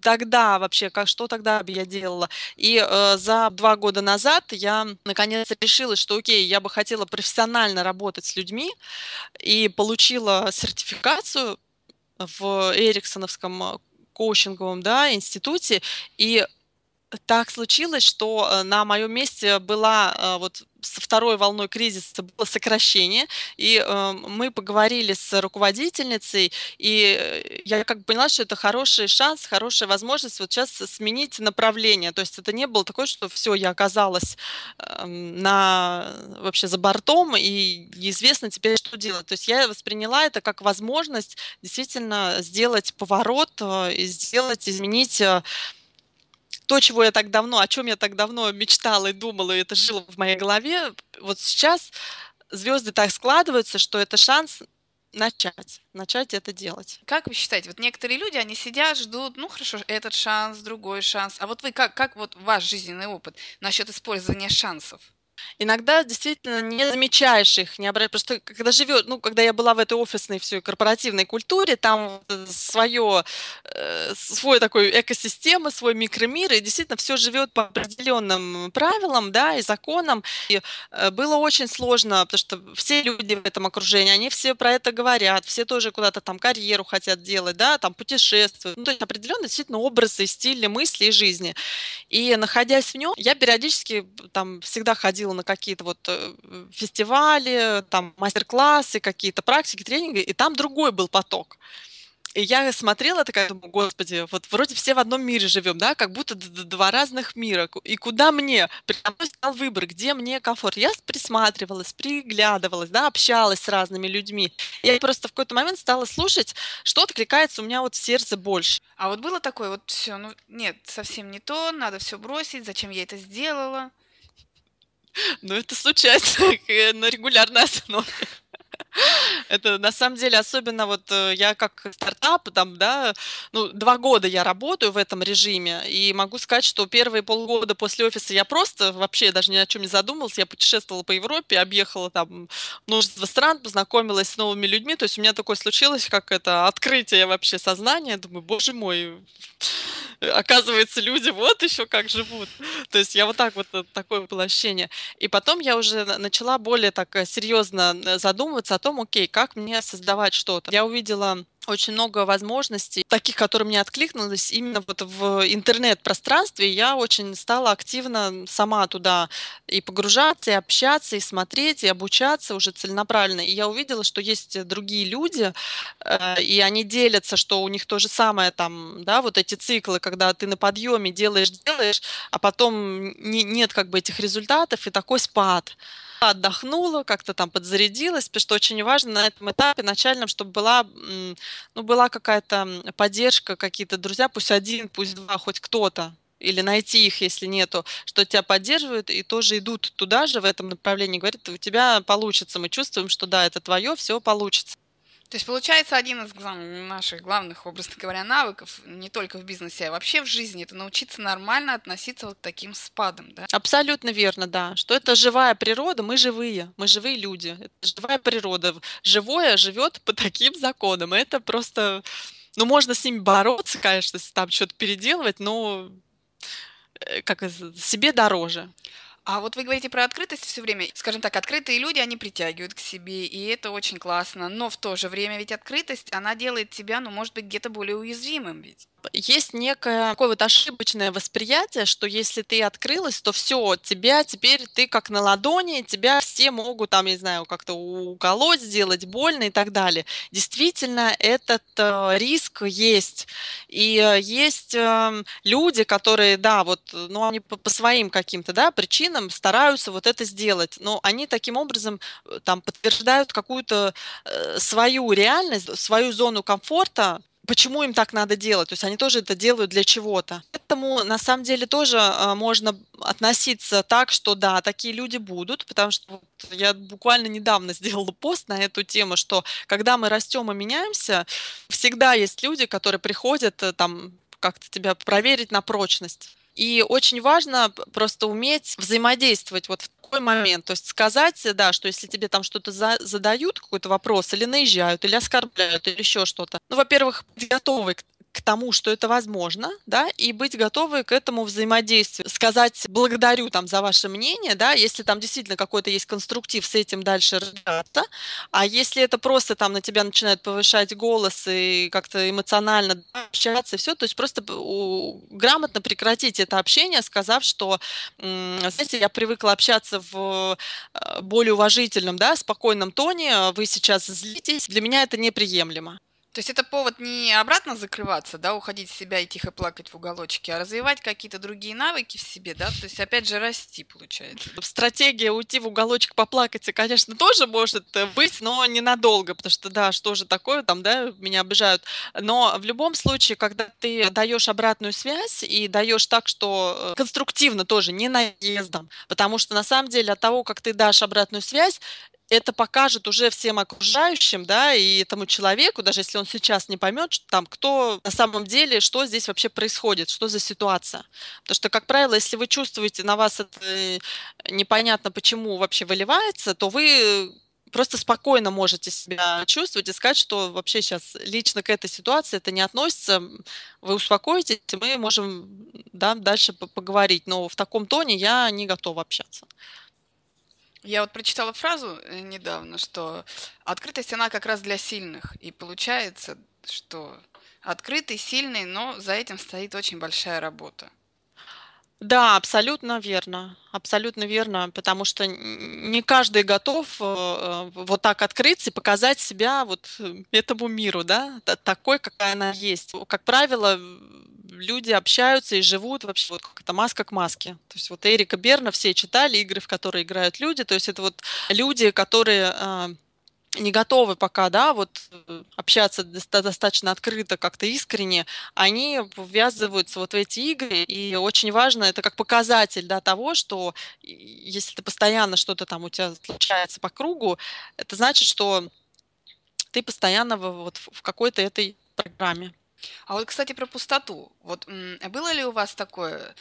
Тогда вообще, как, что тогда бы я делала? И э, за два года назад я наконец решила, что окей, я бы хотела профессионально работать с людьми и получила сертификацию в Эриксоновском коучинговом, да, институте. И так случилось, что на моем месте была вот со второй волной кризиса было сокращение, и э, мы поговорили с руководительницей, и я как бы поняла, что это хороший шанс, хорошая возможность вот сейчас сменить направление. То есть это не было такое, что все, я оказалась э, на, вообще за бортом, и неизвестно теперь, что делать. То есть я восприняла это как возможность действительно сделать поворот, э, и сделать, изменить... Э, То, чего я так давно, о чем я так давно мечтала и думала, и это жило в моей голове, вот сейчас звезды так складываются, что это шанс начать, начать это делать. Как вы считаете, вот некоторые люди, они сидят, ждут, ну хорошо, этот шанс, другой шанс, а вот вы, как, как вот ваш жизненный опыт насчет использования шансов? Иногда действительно не замечаешь их, не обращаешь, просто когда живешь, ну, когда я была в этой офисной всей корпоративной культуре, там свое, э, свой такой экосистема, свой микромир, и действительно все живет по определенным правилам, да, и законам. И э, было очень сложно, потому что все люди в этом окружении, они все про это говорят, все тоже куда-то там карьеру хотят делать, да, там путешествуют, ну, то есть определенно действительно образы, стили, мысли и жизни. И находясь в нем, я периодически там всегда ходила на какие-то вот фестивали, там мастер-классы, какие-то практики, тренинги, и там другой был поток. И я смотрела, такая, думаю, господи, вот вроде все в одном мире живем, да, как будто два разных мира. И куда мне? Передо мной стал выбор, где мне комфорт. Я присматривалась, приглядывалась, да, общалась с разными людьми. Я просто в какой-то момент стала слушать, что откликается у меня вот в сердце больше. А вот было такое, вот все, ну нет, совсем не то, надо все бросить, зачем я это сделала? Ну, это случается на регулярной основе. Это на самом деле особенно вот я как стартап, там, да, ну, два года я работаю в этом режиме, и могу сказать, что первые полгода после офиса я просто вообще даже ни о чем не задумывалась, я путешествовала по Европе, объехала там множество стран, познакомилась с новыми людьми, то есть у меня такое случилось, как это открытие вообще сознания, думаю, боже мой, оказывается, люди вот еще как живут, то есть я вот так вот, такое было ощущение, и потом я уже начала более так серьезно задумываться о том, окей, как мне создавать что-то. Я увидела очень много возможностей, таких, которые мне откликнулись именно вот в интернет-пространстве. Я очень стала активно сама туда и погружаться, и общаться, и смотреть, и обучаться уже целенаправленно. И я увидела, что есть другие люди, и они делятся, что у них то же самое там, да, вот эти циклы, когда ты на подъеме делаешь-делаешь, а потом не, нет как бы этих результатов, и такой спад. Отдохнула, как-то там подзарядилась, потому что очень важно на этом этапе начальном, чтобы была, ну, была какая-то поддержка, какие-то друзья, пусть один, пусть два, хоть кто-то, или найти их, если нету, что тебя поддерживают и тоже идут туда же в этом направлении, говорят, у тебя получится, мы чувствуем, что да, это твое, все получится. То есть, получается, один из наших главных, образно говоря, навыков, не только в бизнесе, а вообще в жизни, это научиться нормально относиться вот к таким спадам, да? Абсолютно верно, да. Что это живая природа, мы живые, мы живые люди. Это живая природа. Живое живет по таким законам. Это просто... Ну, можно с ними бороться, конечно, там что-то переделывать, но как себе дороже. А вот вы говорите про открытость все время. Скажем так, открытые люди, они притягивают к себе, и это очень классно. Но в то же время ведь открытость, она делает тебя, ну, может быть, где-то более уязвимым ведь. есть некое такое вот ошибочное восприятие, что если ты открылась, то все, тебя теперь ты как на ладони, тебя все могут там, я не знаю, как-то уколоть, сделать больно и так далее. Действительно, этот риск есть. И есть люди, которые, да, вот, ну, они по своим каким-то, да, причинам стараются вот это сделать, но они таким образом там подтверждают какую-то свою реальность, свою зону комфорта, почему им так надо делать, то есть они тоже это делают для чего-то. Поэтому на самом деле тоже можно относиться так, что да, такие люди будут, потому что вот я буквально недавно сделала пост на эту тему, что когда мы растем и меняемся, всегда есть люди, которые приходят там как-то тебя проверить на прочность. И очень важно просто уметь взаимодействовать вот в такой момент, то есть сказать, да, что если тебе там что-то за, задают, какой-то вопрос, или наезжают, или оскорбляют, или еще что-то, ну, во-первых, быть готовы к, к тому, что это возможно, да, и быть готовы к этому взаимодействию, сказать благодарю там за ваше мнение, да, если там действительно какой-то есть конструктив, с этим дальше разбираться, а если это просто там на тебя начинают повышать голос и как-то эмоционально общаться, все, то есть просто грамотно прекратить это общение, сказав, что, знаете, я привыкла общаться в более уважительном, да, спокойном тоне, вы сейчас злитесь, для меня это неприемлемо. То есть это повод не обратно закрываться, да, уходить в себя и тихо плакать в уголочке, а развивать какие-то другие навыки в себе, да, то есть опять же расти, получается. Стратегия уйти в уголочек поплакать, конечно, тоже может быть, но ненадолго, потому что, да, что же такое, там, да, меня обижают. Но в любом случае, когда ты даешь обратную связь и даешь так, что конструктивно тоже, не наездом, потому что на самом деле от того, как ты дашь обратную связь, это покажет уже всем окружающим, да, и этому человеку, даже если он сейчас не поймет, что там, кто на самом деле, что здесь вообще происходит, что за ситуация. Потому что, как правило, если вы чувствуете, на вас это непонятно, почему вообще выливается, то вы просто спокойно можете себя чувствовать и сказать, что вообще сейчас лично к этой ситуации это не относится, вы успокоитесь, мы можем, да, дальше поговорить, но в таком тоне я не готова общаться. Я вот прочитала фразу недавно, что открытость, она как раз для сильных. И получается, что открытый, сильный, но за этим стоит очень большая работа. Да, абсолютно верно. Абсолютно верно, потому что не каждый готов вот так открыться и показать себя вот этому миру, да, такой, какая она есть. Как правило, люди общаются и живут вообще вот как-то маска к маске. То есть вот Эрика Берна все читали, игры, в которые играют люди. То есть это вот люди, которые не готовы пока, да, вот общаться достаточно открыто, как-то искренне, они ввязываются вот в эти игры, и очень важно, это как показатель, да, того, что если ты постоянно что-то там у тебя случается по кругу, это значит, что ты постоянно вот в какой-то этой программе. А вот, кстати, про пустоту. Вот было ли у вас такое,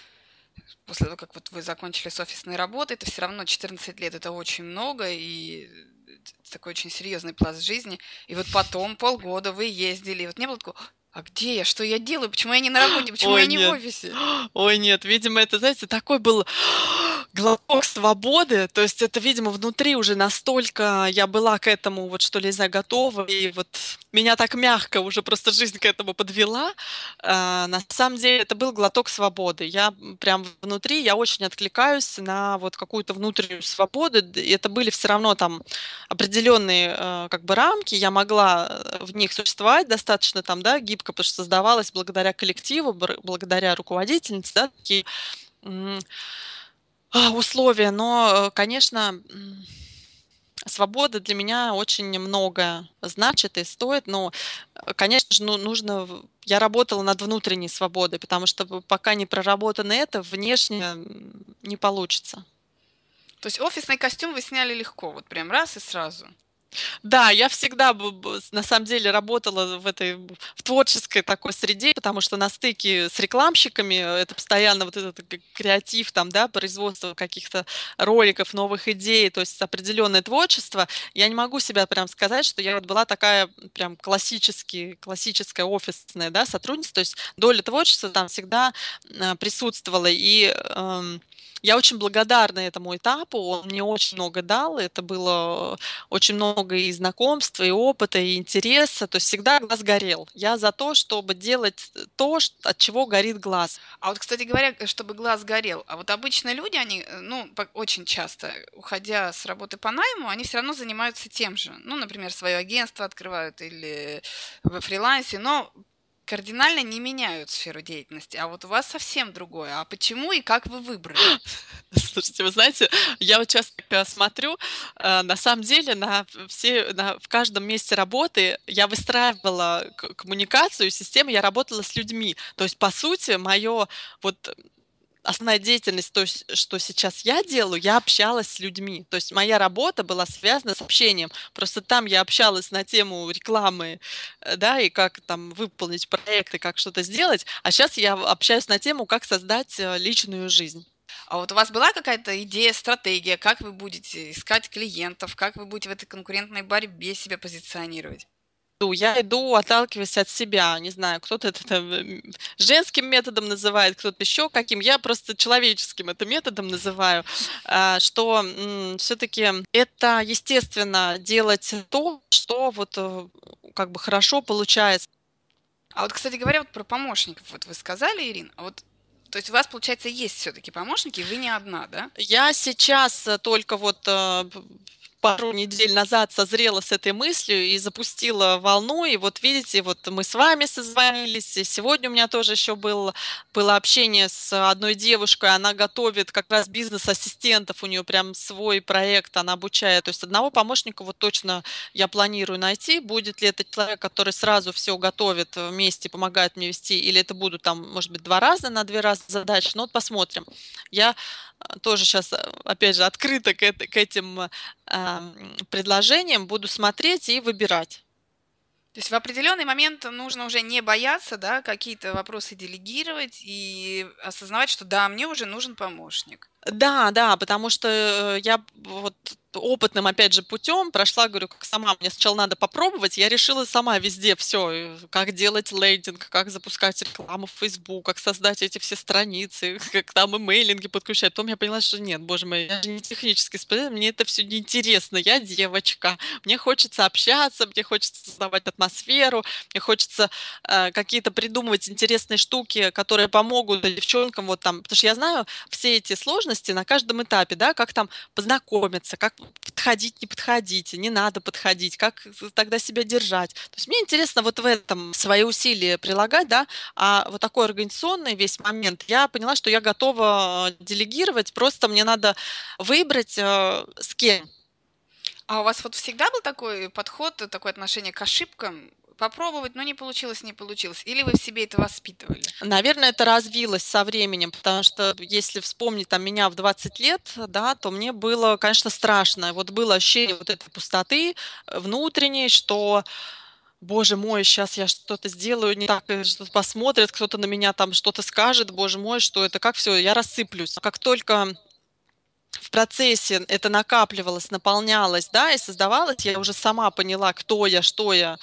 после того, как вот вы закончили с офисной работой, это все равно четырнадцать лет, это очень много, и такой очень серьезный пласт жизни, и вот потом полгода вы ездили, и вот не было такого, а где я, что я делаю, почему я не на работе, почему Ой, я не нет. в офисе? Ой, нет, видимо, это, знаете, такой был глоток свободы, то есть это, видимо, внутри уже настолько я была к этому, вот что ли, не знаю, готова, и вот меня так мягко уже просто жизнь к этому подвела. А, на самом деле это был глоток свободы. Я прям внутри, я очень откликаюсь на вот какую-то внутреннюю свободу. И это были все равно там определенные как бы рамки, я могла в них существовать достаточно там, да, гибко, потому что создавалась благодаря коллективу, благодаря руководительнице, да, такие условия, но, конечно, свобода для меня очень много значит и стоит, но, конечно же, нужно... Я работала над внутренней свободой, потому что пока не проработано это, внешне не получится. То есть офисный костюм вы сняли легко, вот прям раз и сразу? Да, я всегда, на самом деле, работала в этой в творческой такой среде, потому что на стыке с рекламщиками это постоянно вот этот креатив, там, да, производство каких-то роликов, новых идей, то есть определенное творчество. Я не могу себя прям сказать, что я вот была такая прям классически, классическая офисная, да, сотрудница, то есть доля творчества там всегда присутствовала, и... Эм, Я очень благодарна этому этапу, он мне очень много дал, это было очень много и знакомства, и опыта, и интереса, то есть всегда глаз горел. Я за то, чтобы делать то, от чего горит глаз. А вот, кстати говоря, чтобы глаз горел, а вот обычно люди, они, ну, очень часто, уходя с работы по найму, они все равно занимаются тем же. Ну, например, свое агентство открывают или во фрилансе, но кардинально не меняют сферу деятельности, а вот у вас совсем другое. А почему и как вы выбрали? Слушайте, вы знаете, я вот сейчас смотрю, на самом деле на все, на, в каждом месте работы я выстраивала коммуникацию, систему, я работала с людьми. То есть, по сути, мое вот... основная деятельность, то есть, что сейчас я делаю, я общалась с людьми. То есть моя работа была связана с общением. Просто там я общалась на тему рекламы, да, и как там выполнить проекты, как что-то сделать. А сейчас я общаюсь на тему, как создать личную жизнь. А вот у вас была какая-то идея, стратегия, как вы будете искать клиентов, как вы будете в этой конкурентной борьбе себя позиционировать? Я иду, отталкиваясь от себя, не знаю, кто-то это женским методом называет, кто-то еще каким, я просто человеческим это методом называю, что все-таки это, естественно, делать то, что вот как бы хорошо получается. А вот, кстати говоря, вот про помощников, вот вы сказали, Ирина, а вот то есть у вас, получается, есть все-таки помощники, вы не одна, да? Я сейчас только вот... пару недель назад созрела с этой мыслью и запустила волну, и вот видите, вот мы с вами созвонились, и сегодня у меня тоже еще был, было общение с одной девушкой, она готовит как раз бизнес-ассистентов, у нее прям свой проект, она обучает, то есть одного помощника вот точно я планирую найти, будет ли это человек, который сразу все готовит вместе, помогает мне вести, или это будут там, может быть, два раза на две раза задачи, но вот посмотрим. Я тоже сейчас, опять же, открыта к этим предложениям, буду смотреть и выбирать. То есть в определенный момент нужно уже не бояться, да, какие-то вопросы делегировать и осознавать, что да, мне уже нужен помощник. Да, да, потому что я вот опытным, опять же, путем прошла, говорю, как сама, мне сначала надо попробовать, я решила сама везде все, как делать лендинг, как запускать рекламу в Facebook, как создать эти все страницы, как там имейлинги подключать. Потом я поняла, что нет, боже мой, я же не технически специалист, мне это все неинтересно, я девочка, мне хочется общаться, мне хочется создавать атмосферу, мне хочется э, какие-то придумывать интересные штуки, которые помогут девчонкам вот там, потому что я знаю все эти сложности на каждом этапе, да, как там познакомиться, как подходить, не подходить, не надо подходить, как тогда себя держать. То есть мне интересно вот в этом свои усилия прилагать, да, а вот такой организационный весь момент, я поняла, что я готова делегировать, просто мне надо выбрать э, с кем. А у вас вот всегда был такой подход, такое отношение к ошибкам? Попробовать, но не получилось, не получилось. Или вы в себе это воспитывали? Наверное, это развилось со временем, потому что если вспомнить там, меня в двадцать лет, да, то мне было, конечно, страшно. Вот было ощущение вот этой пустоты внутренней, что... Боже мой, сейчас я что-то сделаю не так, что-то посмотрят, кто-то на меня там что-то скажет. Боже мой, что это, как все, я рассыплюсь. Как только... в процессе это накапливалось, наполнялось, да, и создавалось, я уже сама поняла, кто я, что я,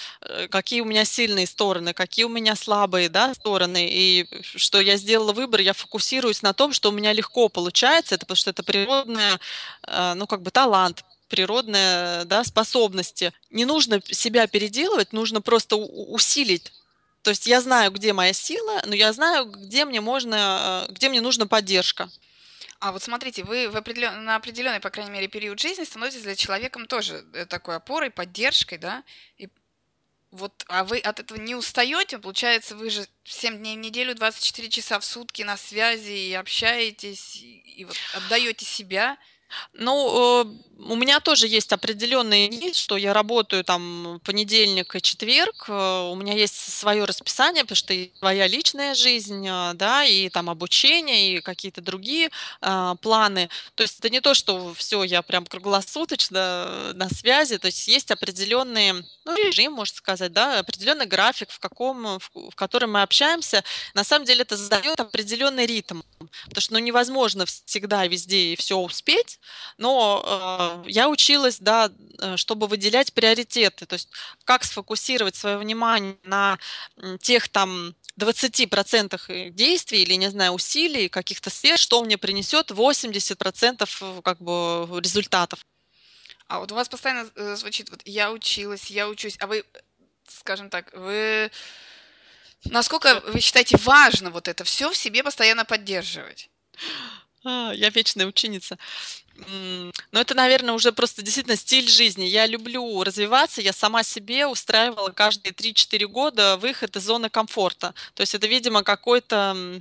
какие у меня сильные стороны, какие у меня слабые, да, стороны, и что я сделала выбор, я фокусируюсь на том, что у меня легко получается, это потому что это природное, ну, как бы талант, природные, да, способности. Не нужно себя переделывать, нужно просто усилить. То есть я знаю, где моя сила, но я знаю, где мне можно, где мне нужна поддержка. А вот смотрите, вы в определен... на определенный, по крайней мере, период жизни становитесь для человека тоже такой опорой, поддержкой, да? И вот, а вы от этого не устаете? Получается, вы же семь дней в неделю, двадцать четыре часа в сутки на связи и общаетесь, и вот отдаете себя. Ну, у меня тоже есть определенные дни, что я работаю там понедельник и четверг, у меня есть свое расписание, потому что и своя личная жизнь, да, и там обучение, и какие-то другие а, планы. То есть это не то, что все, я прям круглосуточно на связи, то есть есть определенные, ну, режим, можно сказать, да, определенный график, в каком, в, в котором мы общаемся. На самом деле это задает определенный ритм, потому что ну, невозможно всегда везде и все успеть. делать, но э, я училась, да, чтобы выделять приоритеты, то есть как сфокусировать свое внимание на тех там двадцати процентах действий или, не знаю, усилий, каких-то сфер, что мне принесет восемьдесят процентов как бы результатов. А вот у вас постоянно звучит, вот я училась, я учусь, а вы, скажем так, вы... Насколько вы считаете важно вот это все в себе постоянно поддерживать? Я вечная ученица. Но это, наверное, уже просто действительно стиль жизни. Я люблю развиваться, я сама себе устраивала каждые три-четыре года выход из зоны комфорта. То есть это, видимо, какой-то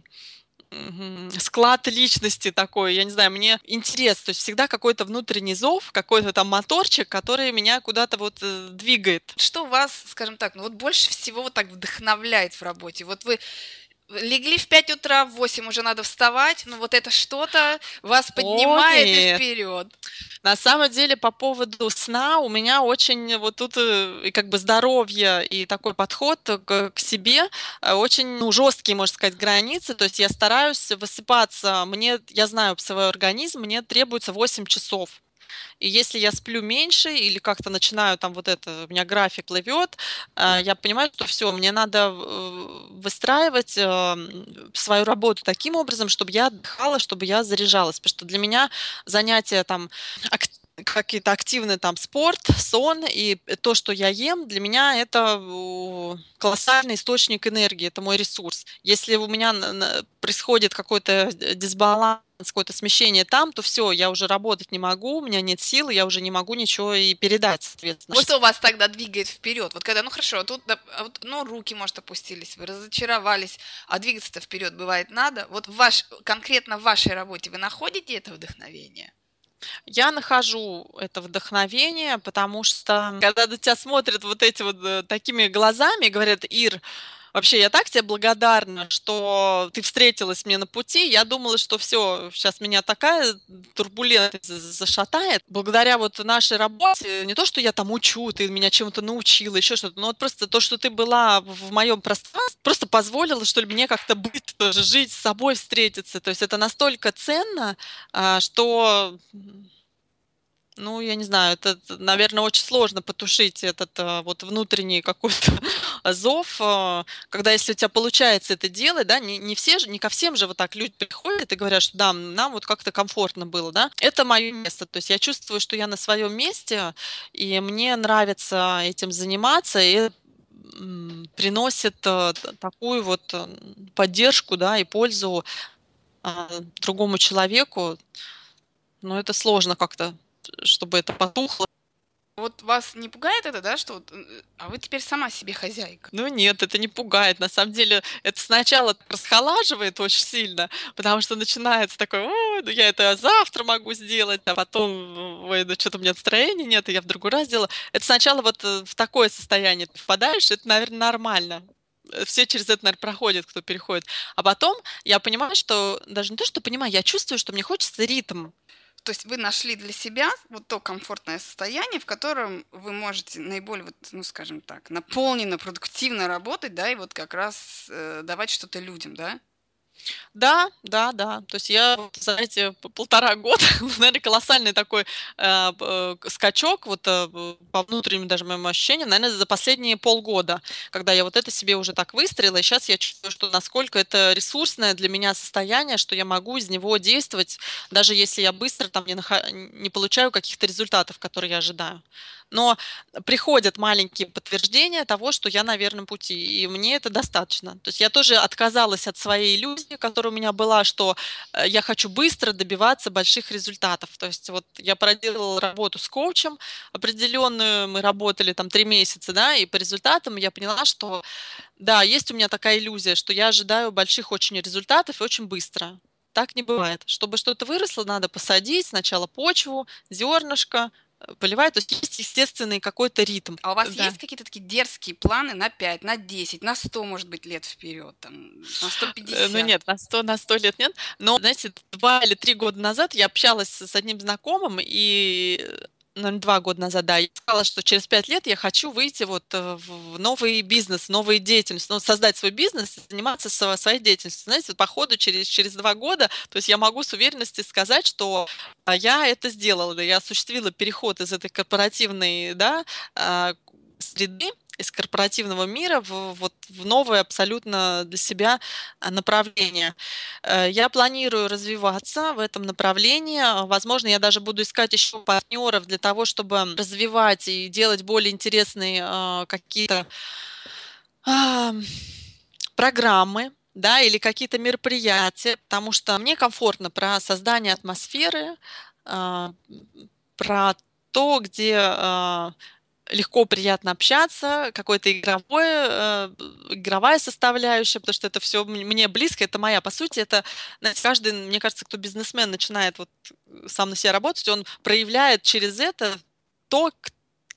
склад личности такой, я не знаю, мне интерес, то есть всегда какой-то внутренний зов, какой-то там моторчик, который меня куда-то вот двигает. Что вас, скажем так, ну вот больше всего вот так вдохновляет в работе? Вот вы легли в пять утра, в восемь уже надо вставать, но вот это что-то вас поднимает О, и вперед. На самом деле по поводу сна у меня очень вот тут и как бы здоровье и такой подход к себе, очень ну, жесткие, можно сказать, границы, то есть я стараюсь высыпаться, мне, я знаю свой организм, мне требуется восемь часов. И если я сплю меньше или как-то начинаю там вот это, у меня график плывет, я понимаю, что все, мне надо выстраивать свою работу таким образом, чтобы я отдыхала, чтобы я заряжалась, потому что для меня занятия там какие-то активные там спорт, сон и то, что я ем, для меня это колоссальный источник энергии, это мой ресурс. Если у меня происходит какой-то дисбаланс, какое-то смещение там, то все, я уже работать не могу, у меня нет сил, я уже не могу ничего и передать, соответственно. Вот что вас тогда двигает вперед? Вот когда, ну хорошо, а тут, ну руки, может, опустились, вы разочаровались, а двигаться-то вперед бывает надо. Вот ваш, конкретно в вашей работе вы находите это вдохновение? Я нахожу это вдохновение, потому что когда на тебя смотрят вот эти вот такими глазами, говорят, Ир, вообще, я так тебе благодарна, что ты встретилась мне на пути. Я думала, что все, сейчас меня такая турбулентность зашатает. Благодаря вот нашей работе, не то, что я там учу, ты меня чему-то научила, еще что-то, но вот просто то, что ты была в моем пространстве, просто позволила, что ли, мне как-то быть, тоже жить, с собой встретиться. То есть это настолько ценно, что... Ну, я не знаю, это, наверное, очень сложно потушить этот вот внутренний какой-то зов, когда если у тебя получается это делать, да, не, не все же, не ко всем же вот так люди приходят и говорят, что да, нам вот как-то комфортно было, да, это мое место, то есть я чувствую, что я на своем месте, и мне нравится этим заниматься, и приносит такую вот поддержку, да, и пользу другому человеку, но это сложно как-то, чтобы это потухло. Вот вас не пугает это, да, что а вы теперь сама себе хозяйка? Ну нет, это не пугает. На самом деле это сначала расхолаживает очень сильно, потому что начинается такое, ой, ну я это завтра могу сделать, а потом, ой, ну что-то у меня настроения нет, и я в другой раз делаю. Это сначала вот в такое состояние ты впадаешь, это, наверное, нормально. Все через это, наверное, проходят, кто переходит. А потом я понимаю, что, даже не то, что понимаю, я чувствую, что мне хочется ритм. То есть вы нашли для себя вот то комфортное состояние, в котором вы можете наиболее, вот, ну, скажем так, наполненно, продуктивно работать, да, и вот как раз э, давать что-то людям, да? Да, да, да. То есть я, знаете, полтора года, наверное, колоссальный такой э, э, скачок вот э, по внутренним даже моим ощущениям, наверное, за последние полгода, когда я вот это себе уже так выстроила, и сейчас я чувствую, что насколько это ресурсное для меня состояние, что я могу из него действовать, даже если я быстро там не, нах- не получаю каких-то результатов, которые я ожидаю. Но приходят маленькие подтверждения того, что я на верном пути, и мне это достаточно. То есть я тоже отказалась от своей иллюзии, которая у меня была, что я хочу быстро добиваться больших результатов. То есть вот я проделала работу с коучем определенную, мы работали там три месяца, да, и по результатам я поняла, что да, есть у меня такая иллюзия, что я ожидаю больших очень результатов и очень быстро. Так не бывает. Чтобы что-то выросло, надо посадить сначала почву, зернышко, поливает, то есть есть естественный какой-то ритм. А у вас да. есть какие-то такие дерзкие планы на пять, на десять, на сто, может быть, лет вперед, там, на сто пятьдесят? Ну нет, на сто, на сто лет нет. Но, знаете, два или три года назад я общалась с одним знакомым, и наверное, два года назад, да, я сказала, что через пять лет я хочу выйти вот в новый бизнес, новую деятельность, ну, создать свой бизнес, заниматься своей деятельностью. Знаете, по ходу через, через два года, то есть я могу с уверенностью сказать, что я это сделала, я осуществила переход из этой корпоративной, да, среды, из корпоративного мира в, вот, в новое абсолютно для себя направление. Я планирую развиваться в этом направлении. Возможно, я даже буду искать еще партнеров для того, чтобы развивать и делать более интересные э, какие-то э, программы, да, или какие-то мероприятия, потому что мне комфортно про создание атмосферы, э, про то, где... Э, легко, приятно общаться, какое-то игровое, игровая составляющая, потому что это все мне близко, это моя. По сути, это, знаете, каждый, мне кажется, кто бизнесмен начинает вот сам на себя работать, он проявляет через это то,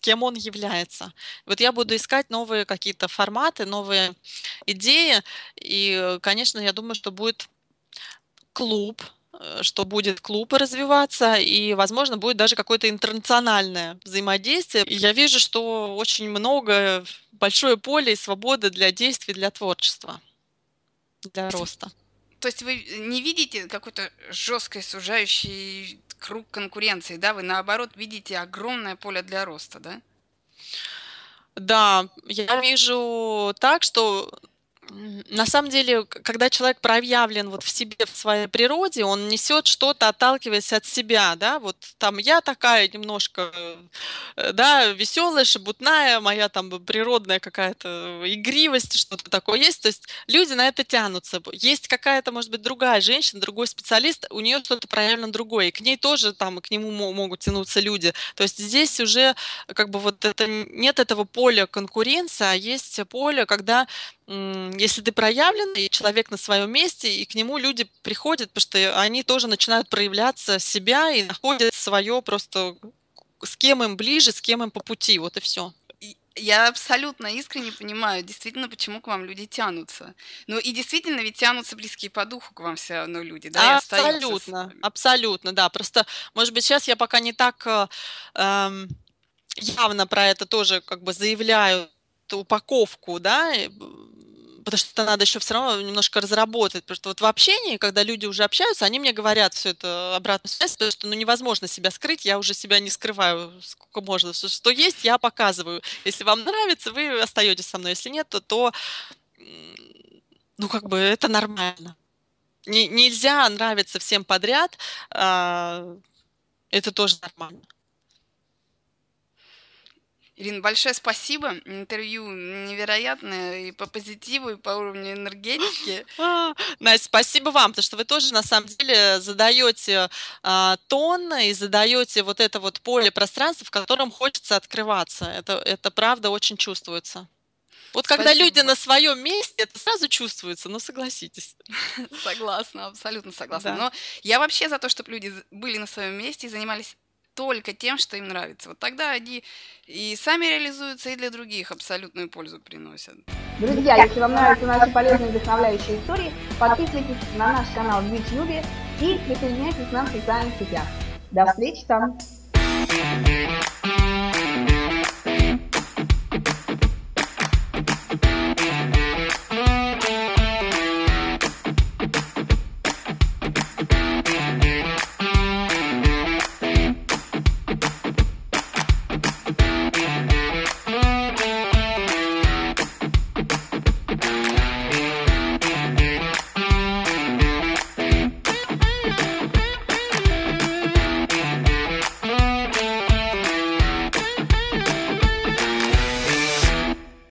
кем он является. Вот я буду искать новые какие-то форматы, новые идеи, и, конечно, я думаю, что будет клуб, что будет клуб развиваться, и, возможно, будет даже какое-то интернациональное взаимодействие. И я вижу, что очень много, большое поле и свободы для действий, для творчества, для роста. То есть вы не видите какой-то жесткой сужающий круг конкуренции, да? Вы, наоборот, видите огромное поле для роста, да? Да, я вижу так, что... На самом деле, когда человек проявлен вот в себе, в своей природе, он несет что-то, отталкиваясь от себя, да, вот там я такая немножко, да, веселая, шебутная, моя там природная какая-то игривость, что-то такое есть, то есть люди на это тянутся. Есть какая-то, может быть, другая женщина, другой специалист, у нее что-то проявлено другое, и к ней тоже там, к нему могут тянуться люди. То есть здесь уже как бы вот это, нет этого поля конкуренции, а есть поле, когда... Если ты проявлен, и человек на своем месте, и к нему люди приходят, потому что они тоже начинают проявляться себя и находят свое просто, с кем им ближе, с кем им по пути, вот и все. Я абсолютно искренне понимаю, действительно, почему к вам люди тянутся. Ну и действительно, ведь тянутся близкие по духу к вам все равно люди, да? Абсолютно, абсолютно, да. Просто, может быть, сейчас я пока не так эм, явно про это тоже как бы заявляю, упаковку, да, потому что это надо еще все равно немножко разработать, потому что вот в общении, когда люди уже общаются, они мне говорят все это обратную связь, потому что ну, невозможно себя скрыть, я уже себя не скрываю, сколько можно, что, что есть, я показываю. Если вам нравится, вы остаетесь со мной, если нет, то, то ну как бы это нормально. Не, нельзя нравиться всем подряд, а, это тоже нормально. Ирина, большое спасибо. Интервью невероятное и по позитиву, и по уровню энергетики. Настя, спасибо вам, потому что вы тоже, на самом деле, задаете а, тон и задаете вот это вот поле пространства, в котором хочется открываться. Это, это правда очень чувствуется. Вот спасибо. Когда люди на своем месте, это сразу чувствуется, ну согласитесь. Согласна, абсолютно согласна. Да. Но я вообще за то, чтобы люди были на своем месте и занимались только тем, что им нравится. Вот тогда они и сами реализуются, и для других абсолютную пользу приносят. Друзья, если вам нравятся наши полезные вдохновляющие истории, подписывайтесь на наш канал в YouTube и присоединяйтесь к нам в социальных сетях. До встречи там!